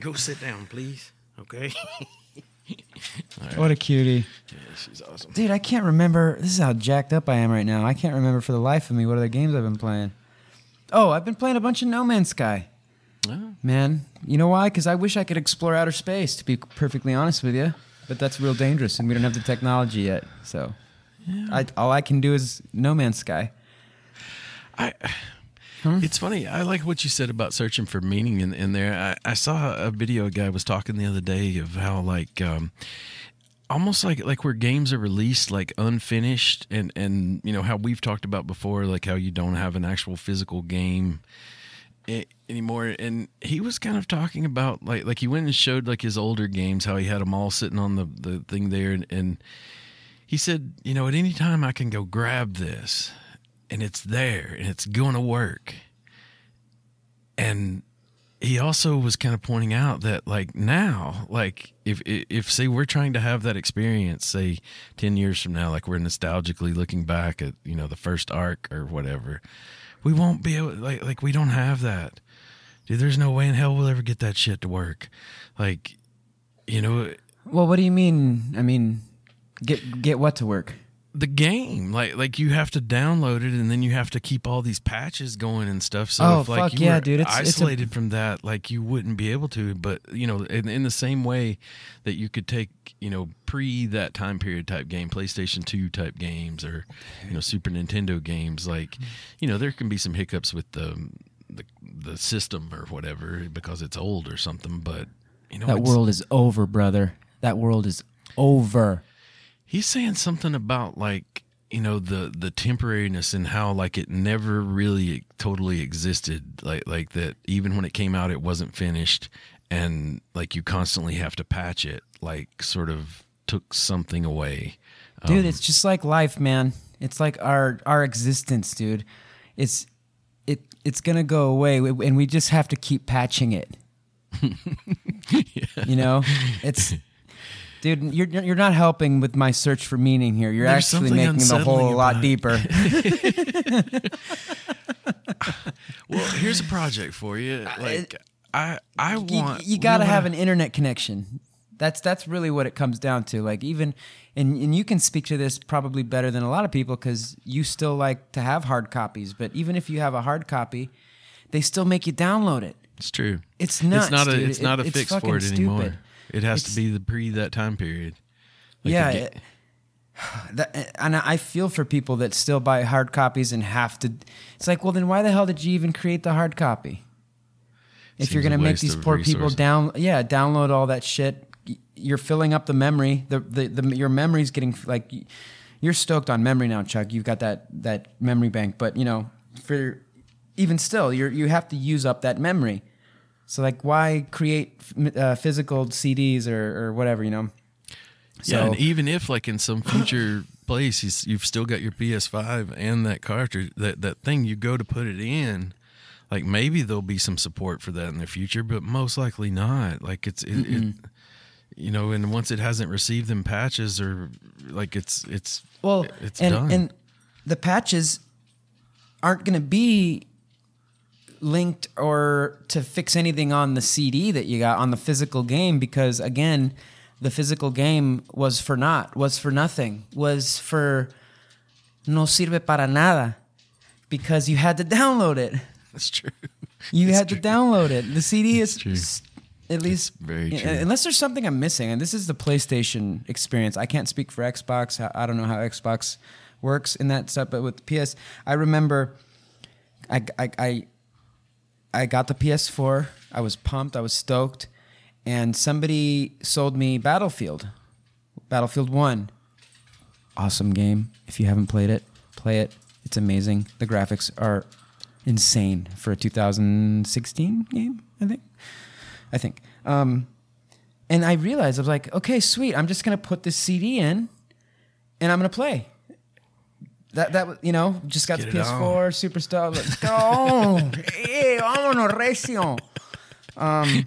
Go sit down, please. Okay. Right. What a cutie. Yeah, she's awesome. Dude, I can't remember. This is how jacked up I am right now. I can't remember for the life of me what other games I've been playing. Oh, I've been playing a bunch of No Man's Sky. Oh. Man, you know why? Because I wish I could explore outer space, to be perfectly honest with you. But that's real dangerous, and we don't have the technology yet, so... Yeah. I, all I can do is No Man's Sky. I, huh? It's funny. I like what you said about searching for meaning in, in there. I, I saw a video a guy was talking the other day of how like um, almost like, like where games are released like unfinished, and, and you know how we've talked about before, like how you don't have an actual physical game It, anymore. And he was kind of talking about like like he went and showed like his older games, how he had them all sitting on the, the thing there, and, and he said, you know, at any time I can go grab this, and it's there, and it's going to work. And he also was kind of pointing out that, like, now, like, if, if say, we're trying to have that experience, say, ten years from now, like, we're nostalgically looking back at, you know, the first Ark or whatever, we won't be able, like, like we don't have that. dude, there's no way in hell we'll ever get that shit to work. Like, you know. Well, what do you mean? I mean, get get what to work? The game, like like you have to download it, and then you have to keep all these patches going and stuff. So oh, if like fuck you yeah, were dude. It's, isolated it's a... from that, like you wouldn't be able to. But you know, in, in the same way that you could take, you know, pre that time period type game, PlayStation two type games, or you know, Super Nintendo games, like you know, there can be some hiccups with the the, the system or whatever because it's old or something. But you know, that world is over, brother. That world is over. He's saying something about, like, you know, the, the temporariness and how, like, it never really totally existed. Like, like that even when it came out, it wasn't finished. And, like, you constantly have to patch it. Like, sort of took something away. Dude, um, it's just like life, man. It's like our, our existence, dude. It's it it's going to go away, and we just have to keep patching it. Yeah. You know? It's... Dude, you're you're not helping with my search for meaning here. You're There's actually making the hole a lot deeper. Well, here's a project for you. Like I, I want you, you got to have an internet connection. That's that's really what it comes down to. Like even and and you can speak to this probably better than a lot of people because you still like to have hard copies. But even if you have a hard copy, they still make you download it. It's true. It's nuts. It's not dude. a it's not a it, fix for it anymore. Stupid. It has it's, to be the pre that time period. Like yeah, it, that, and I feel for people that still buy hard copies and have to. It's like, well, then why the hell did you even create the hard copy? If you're gonna make these poor resources. people down, yeah, download all that shit. You're filling up the memory. The, the the your memory's getting like you're stoked on memory now, Chuck. You've got that that memory bank, but you know, for even still, you you have to use up that memory. So, like, why create uh, physical C Ds or, or whatever, you know? So, yeah, and even if, like, in some future place, you've, you've still got your P S five and that cartridge, that, that thing you go to put it in, like, maybe there'll be some support for that in the future, but most likely not. Like, it's, it, it, you know, and once it hasn't received them patches or, like, it's, it's, well, it's and, done. And the patches aren't going to be linked or to fix anything on the C D that you got on the physical game, because again, the physical game was for naught, was for nothing, was for no sirve para nada, because you had to download it. That's true. You That's had true. to download it. The C D That's is true. at least That's very true. Unless there's something I'm missing, and this is the PlayStation experience. I can't speak for Xbox. I don't know how Xbox works in that stuff, but with P S, I remember I I. I I got the P S four, I was pumped, I was stoked, and somebody sold me Battlefield, Battlefield one. Awesome game. If you haven't played it, play it. It's amazing. The graphics are insane for a two thousand sixteen game, I think. I think. Um, and I realized, I was like, okay, sweet, I'm just going to put this C D in, and I'm going to play. That that you know just got Get the P S four Superstar. Let's go! Hey, vámonos, recio. Um,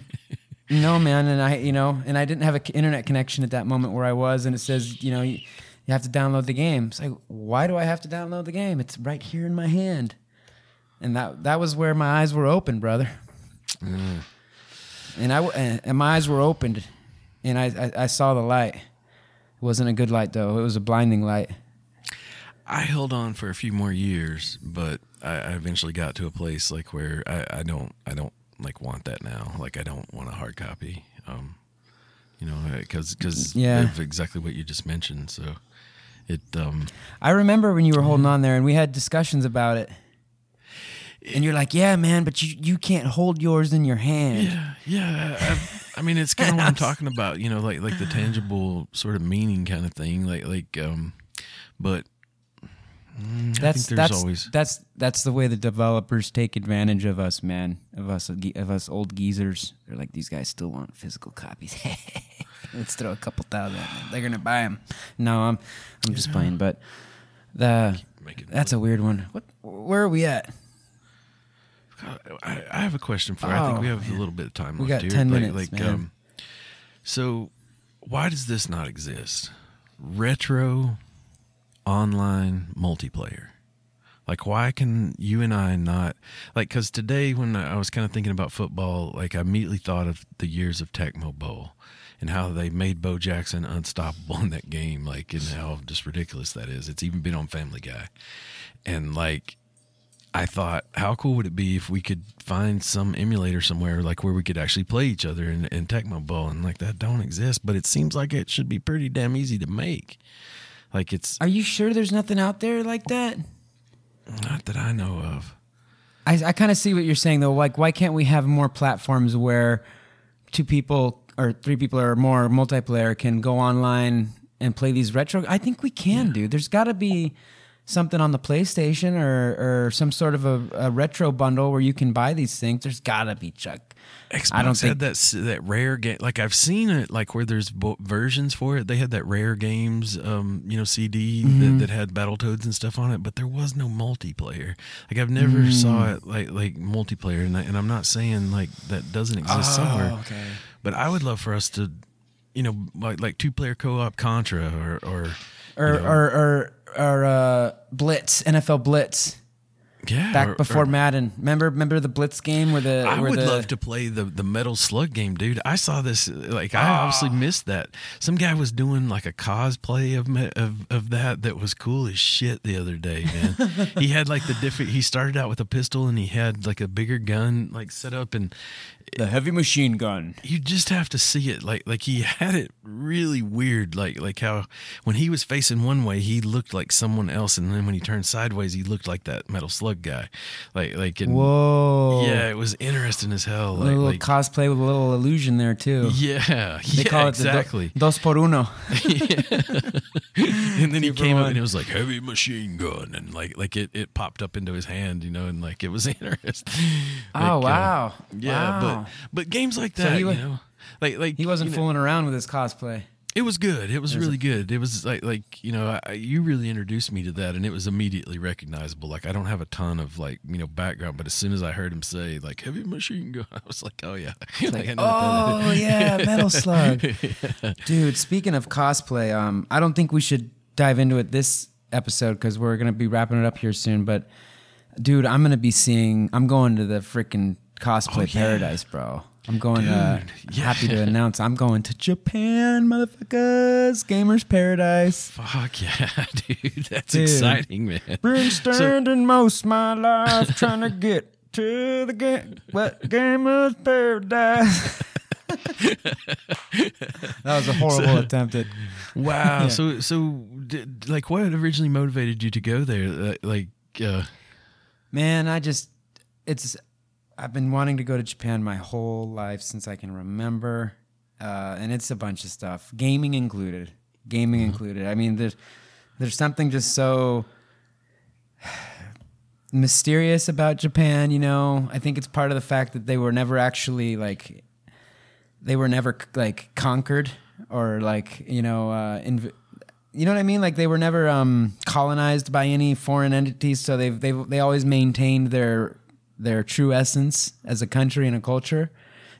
no man, and I you know, and I didn't have an internet connection at that moment where I was, and it says you know you, you have to download the game. It's like, why do I have to download the game? It's right here in my hand, and that that was where my eyes were opened, brother. Mm. And I and my eyes were opened, and I, I I saw the light. It wasn't a good light though. It was a blinding light. I held on for a few more years, but I, I eventually got to a place like where I, I don't, I don't like want that now. Like I don't want a hard copy, um, you know, because because yeah. of exactly what you just mentioned. So it. Um, I remember when you were holding on there, and we had discussions about it. And you're like, yeah, man, but you, you can't hold yours in your hand. Yeah, yeah. I, I mean, it's kind of what I'm talking about, you know, like like the tangible sort of meaning kind of thing, like like, um, but. Mm, that's that's always... that's that's the way the developers take advantage of us, man. Of us of us old geezers. They're like, these guys still want physical copies. Let's throw a couple thousand. They're gonna buy them. No, I'm I'm just yeah. playing. But the that's a weird one. What? Where are we at? I, I have a question for. you. Oh, I think we have man. a little bit of time. We left got here. ten like, minutes, like, man. Um, so, why does this not exist? Retro. Online multiplayer. Like, why can you and I not, like, because today when I was kind of thinking about football, like, I immediately thought of the years of Tecmo Bowl and how they made Bo Jackson unstoppable in that game, like, and how just ridiculous that is. It's even been on Family Guy. And, like, I thought, how cool would it be if we could find some emulator somewhere, like, where we could actually play each other in, in Tecmo Bowl? And, like, that don't exist, but it seems like it should be pretty damn easy to make. Like, it's... Are you sure there's nothing out there like that? Not that I know of. I, I kind of see what you're saying, though. Like, why can't we have more platforms where two people or three people or more multiplayer can go online and play these retro... I think we can, yeah. dude. There's got to be... something on the PlayStation or, or some sort of a, a retro bundle where you can buy these things. There's gotta be, Chuck. Xbox I don't had think... that that rare game. Like, I've seen it, like, where there's bo- versions for it. They had that Rare Games, um, you know, C D mm-hmm. that, that had Battletoads and stuff on it, but there was no multiplayer. Like, I've never mm. saw it like like multiplayer, and, I, and I'm not saying like that doesn't exist oh, somewhere. Okay. But I would love for us to, you know, like like two player co op Contra or or or you know, or. or Or uh, Blitz, N F L Blitz. Yeah. Back or, before or, Madden. Remember remember the Blitz game where the... I where would the, love to play the, the Metal Slug game, dude. I saw this, like, I ah. obviously missed that. Some guy was doing, like, a cosplay of of, of that that was cool as shit the other day, man. He had, like, the different... He started out with a pistol, and he had, like, a bigger gun, like, set up, and... The heavy machine gun. You just have to see it. Like, like he had it really weird. Like, like how when he was facing one way, he looked like someone else, and then when he turned sideways, he looked like that Metal Slug guy. Like, like. And, whoa. Yeah, it was interesting as hell. Like, a little like, cosplay with a little illusion there too. Yeah. They yeah, call it exactly. The do, dos por uno. And then he Super came one. Up and it was like heavy machine gun, and like, like it, it popped up into his hand, you know, and like it was interesting. Like, oh wow. Uh, yeah, wow. But. But games like that, so he was, you know, like like he wasn't you know, fooling around with his cosplay. It was good. It was, it was really a, good. It was like like you know, I, you really introduced me to that, and it was immediately recognizable. Like I don't have a ton of like you know background, but as soon as I heard him say like heavy machine gun, I was like, oh yeah, like, like, I know oh that. yeah, Metal Slug, yeah. Dude. Speaking of cosplay, um, I don't think we should dive into it this episode because we're gonna be wrapping it up here soon. But dude, I'm gonna be seeing. I'm going to the freaking. Cosplay oh, yeah. paradise, bro. I'm going Dude, to, yeah. happy to announce I'm going to Japan, motherfuckers. Gamers Paradise. Fuck yeah, dude. That's dude. exciting, man. Been standing so, most my life trying to get to the game. What? Gamers Paradise. That was a horrible so, attempt at. Wow. Yeah. So, so did, like, what originally motivated you to go there? Like, uh, man, I just, it's, I've been wanting to go to Japan my whole life since I can remember, uh, and it's a bunch of stuff, gaming included. Gaming mm-hmm. included. I mean, there's there's something just so mysterious about Japan. You know, I think it's part of the fact that they were never actually like they were never like conquered or like you know, uh, inv- you know what I mean? Like they were never um, colonized by any foreign entities, so they've they they always maintained their their true essence as a country and a culture,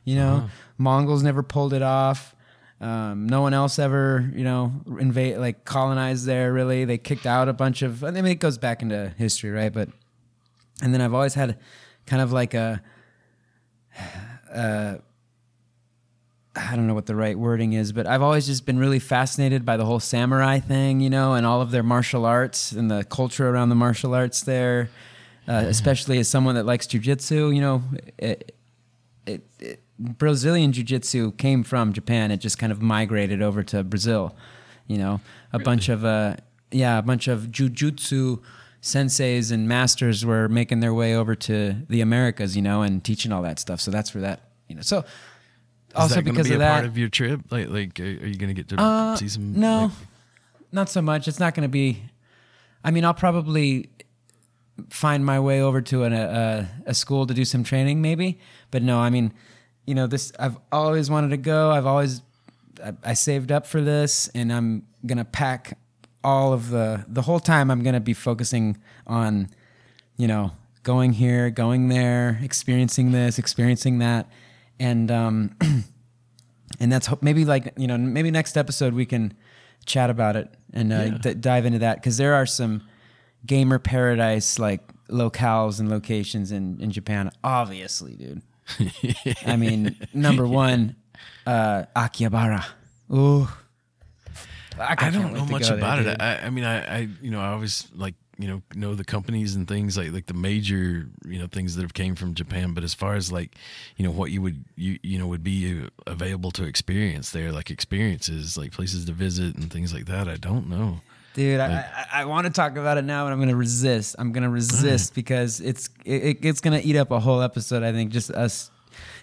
you know, wow. Mongols never pulled it off. Um, no one else ever, you know, invade, like colonized there really. They kicked out a bunch of, I mean, it goes back into history. Right. But, and then I've always had kind of like a, uh, I don't know what the right wording is, but I've always just been really fascinated by the whole samurai thing, you know, and all of their martial arts and the culture around the martial arts there. Uh, especially as someone that likes jiu-jitsu, you know, it, it, it, Brazilian jiu-jitsu came from Japan. It just kind of migrated over to Brazil, you know, a really? bunch of, uh, yeah, a bunch of jiu-jitsu senseis and masters were making their way over to the Americas, you know, and teaching all that stuff. So that's where that, you know, so also because of that. Is that going to be a part of your trip? Like, like are you going to get to uh, see some? No, like... not so much. It's not going to be, I mean, I'll probably... find my way over to an, a a school to do some training maybe, but no, I mean, you know, this, I've always wanted to go. I've always, I, I saved up for this, and I'm going to pack all of the, the whole time I'm going to be focusing on, you know, going here, going there, experiencing this, experiencing that. And, um, and that's maybe like, you know, maybe next episode we can chat about it and uh, yeah. d- dive into that. Cause there are some, gamer paradise like locales and locations in, in Japan, obviously, dude. I mean, number one, uh, Akihabara. Ooh, I, I don't know much about there, it. I, I mean, I, I, you know, I always like, you know, know the companies and things like, like the major, you know, things that have came from Japan. But as far as like, you know, what you would, you, you know, would be available to experience there, like experiences, like places to visit and things like that. I don't know. Dude, like, I, I, I want to talk about it now, and I'm going to resist. I'm going to resist because it's it, it's going to eat up a whole episode, I think, just us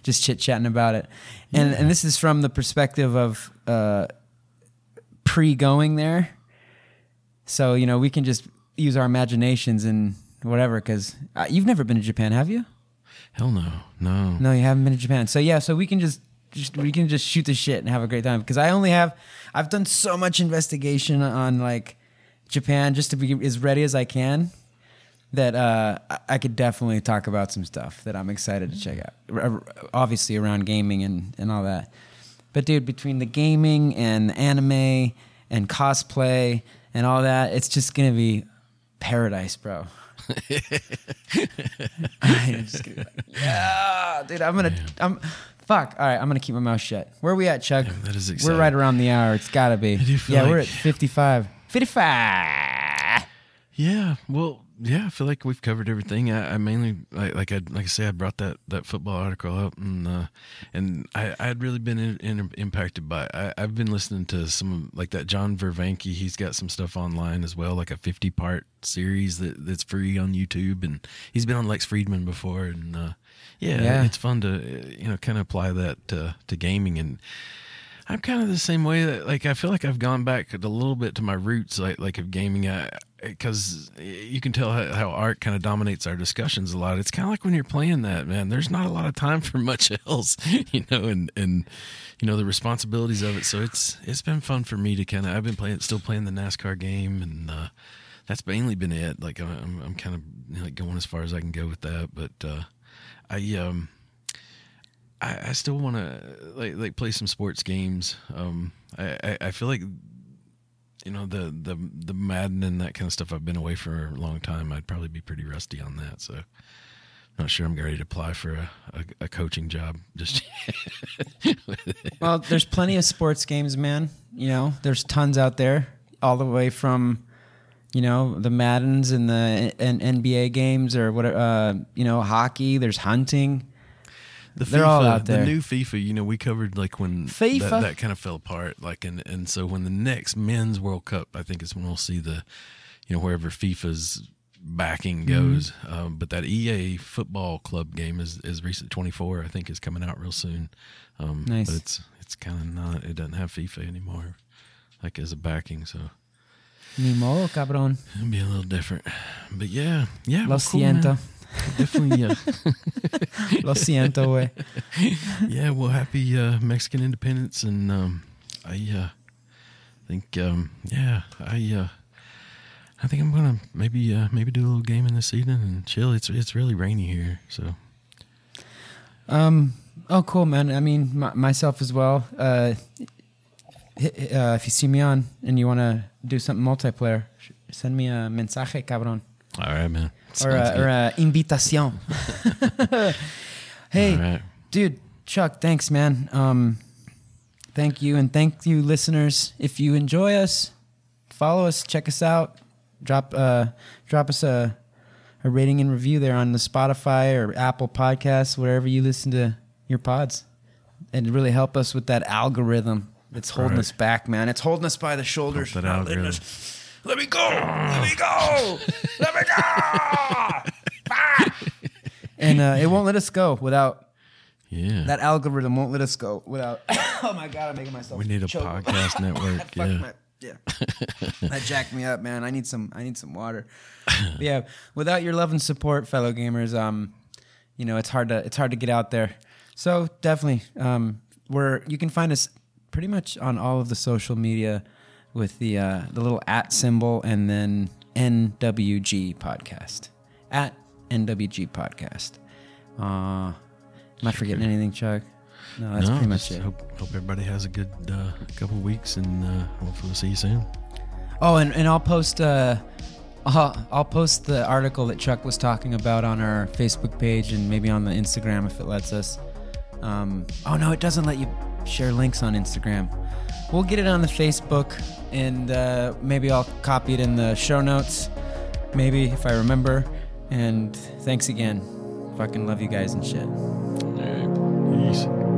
just chit-chatting about it. And yeah. and this is from the perspective of uh, pre-going there. So, you know, we can just use our imaginations and whatever because uh, you've never been to Japan, have you? Hell no. No. No, you haven't been to Japan. So, yeah, so we can just... Just, we can just shoot the shit and have a great time because I only have I've done so much investigation on like Japan just to be as ready as I can that uh, I could definitely talk about some stuff that I'm excited to check out, obviously around gaming and, and all that. But dude, between the gaming and the anime and cosplay and all that, it's just gonna be paradise, bro. I'm just gonna be like, yeah, dude, I'm gonna I'm Fuck. All right, I'm going to keep my mouth shut. Where are we at, Chuck? Yeah, that is exciting. We're right around the hour. It's got to be. Yeah, like... we're at fifty-five. fifty-five! Yeah, well, yeah, I feel like we've covered everything. I, I mainly, like like I, like I say, I brought that, that football article up, and uh, and I, I'd really been in, in, impacted by it. I, I've been listening to some, like that John Vervanke, he's got some stuff online as well, like a fifty-part series that, that's free on YouTube, and he's been on Lex Friedman before, and... Uh, Yeah, yeah, it's fun to, you know, kind of apply that to, to gaming. And I'm kind of the same way that, like, I feel like I've gone back a little bit to my roots, like, like of gaming, because you can tell how, how art kind of dominates our discussions a lot. It's kind of like when you're playing that, man, there's not a lot of time for much else, you know, and, and you know, the responsibilities of it. So it's it's been fun for me to kind of, I've been playing, still playing the NASCAR game, and uh, that's mainly been it. Like, I'm, I'm kind of, you know, like going as far as I can go with that, but... Uh, I um I, I still want to like like play some sports games. Um, I, I, I feel like you know the, the the Madden and that kind of stuff. I've been away for a long time. I'd probably be pretty rusty on that. So I'm not sure I'm ready to apply for a, a, a coaching job just yet. Well, there's plenty of sports games, man. You know, there's tons out there, all the way from. You know, the Maddens and the and N B A games or whatever, uh, you know, hockey, there's hunting. The They're FIFA, all out there. The new FIFA, you know, we covered like when FIFA. That, that kind of fell apart. Like, and, and so when the next Men's World Cup, I think is when we'll see the, you know, wherever FIFA's backing goes. Mm-hmm. Um, but that E A football club game is, is recent. twenty-four, I think, is coming out real soon. Um, nice. But it's, it's kind of not, it doesn't have FIFA anymore, like as a backing, so. Ni modo, cabrón. It'll be a little different. But yeah, yeah. Lo siento. Cool, definitely, yeah. Lo siento, güey. Yeah, well, happy uh, Mexican independence. And um, I uh, think, um, yeah, I uh, I think I'm going to maybe uh, maybe do a little gaming this evening and chill. It's it's really rainy here, so. Um. Oh, cool, man. I mean, my, myself as well. Uh, uh, if you see me on and you want to do something multiplayer, send me a mensaje, cabrón. All right, man. Or a, or a invitación. Hey, right. Dude, Chuck, thanks, man. Um, thank you, and thank you, listeners. If you enjoy us, follow us, check us out, drop uh, drop us a, a rating and review there on the Spotify or Apple Podcasts, wherever you listen to your pods. It'd really help us with that algorithm. It's holding right. us back, man. It's holding us by the shoulders. That out, really. us, Let me go. Let me go. Let me go. Ah! And uh, it won't let us go without. Yeah. That algorithm won't let us go without. Oh, my God. I'm making myself. We need a choke. Podcast network. yeah. My, yeah. That jacked me up, man. I need some I need some water. But yeah. Without your love and support, fellow gamers, um, you know, it's hard to it's hard to get out there. So definitely, um, we're you can find us. Pretty much on all of the social media with the uh, the little at symbol and then N W G podcast. At N W G podcast. Uh, am I forgetting anything, Chuck? No, that's no, pretty much it. Hope, hope everybody has a good uh, couple weeks and uh, hopefully we'll see you soon. Oh, and, and I'll post uh, Uh, I'll post the article that Chuck was talking about on our Facebook page and maybe on the Instagram if it lets us. Um, oh, no, it doesn't let you share links on Instagram. We'll get it on the Facebook, and uh, maybe I'll copy it in the show notes, maybe, if I remember. And thanks again. Fucking love you guys and shit. All right. Peace.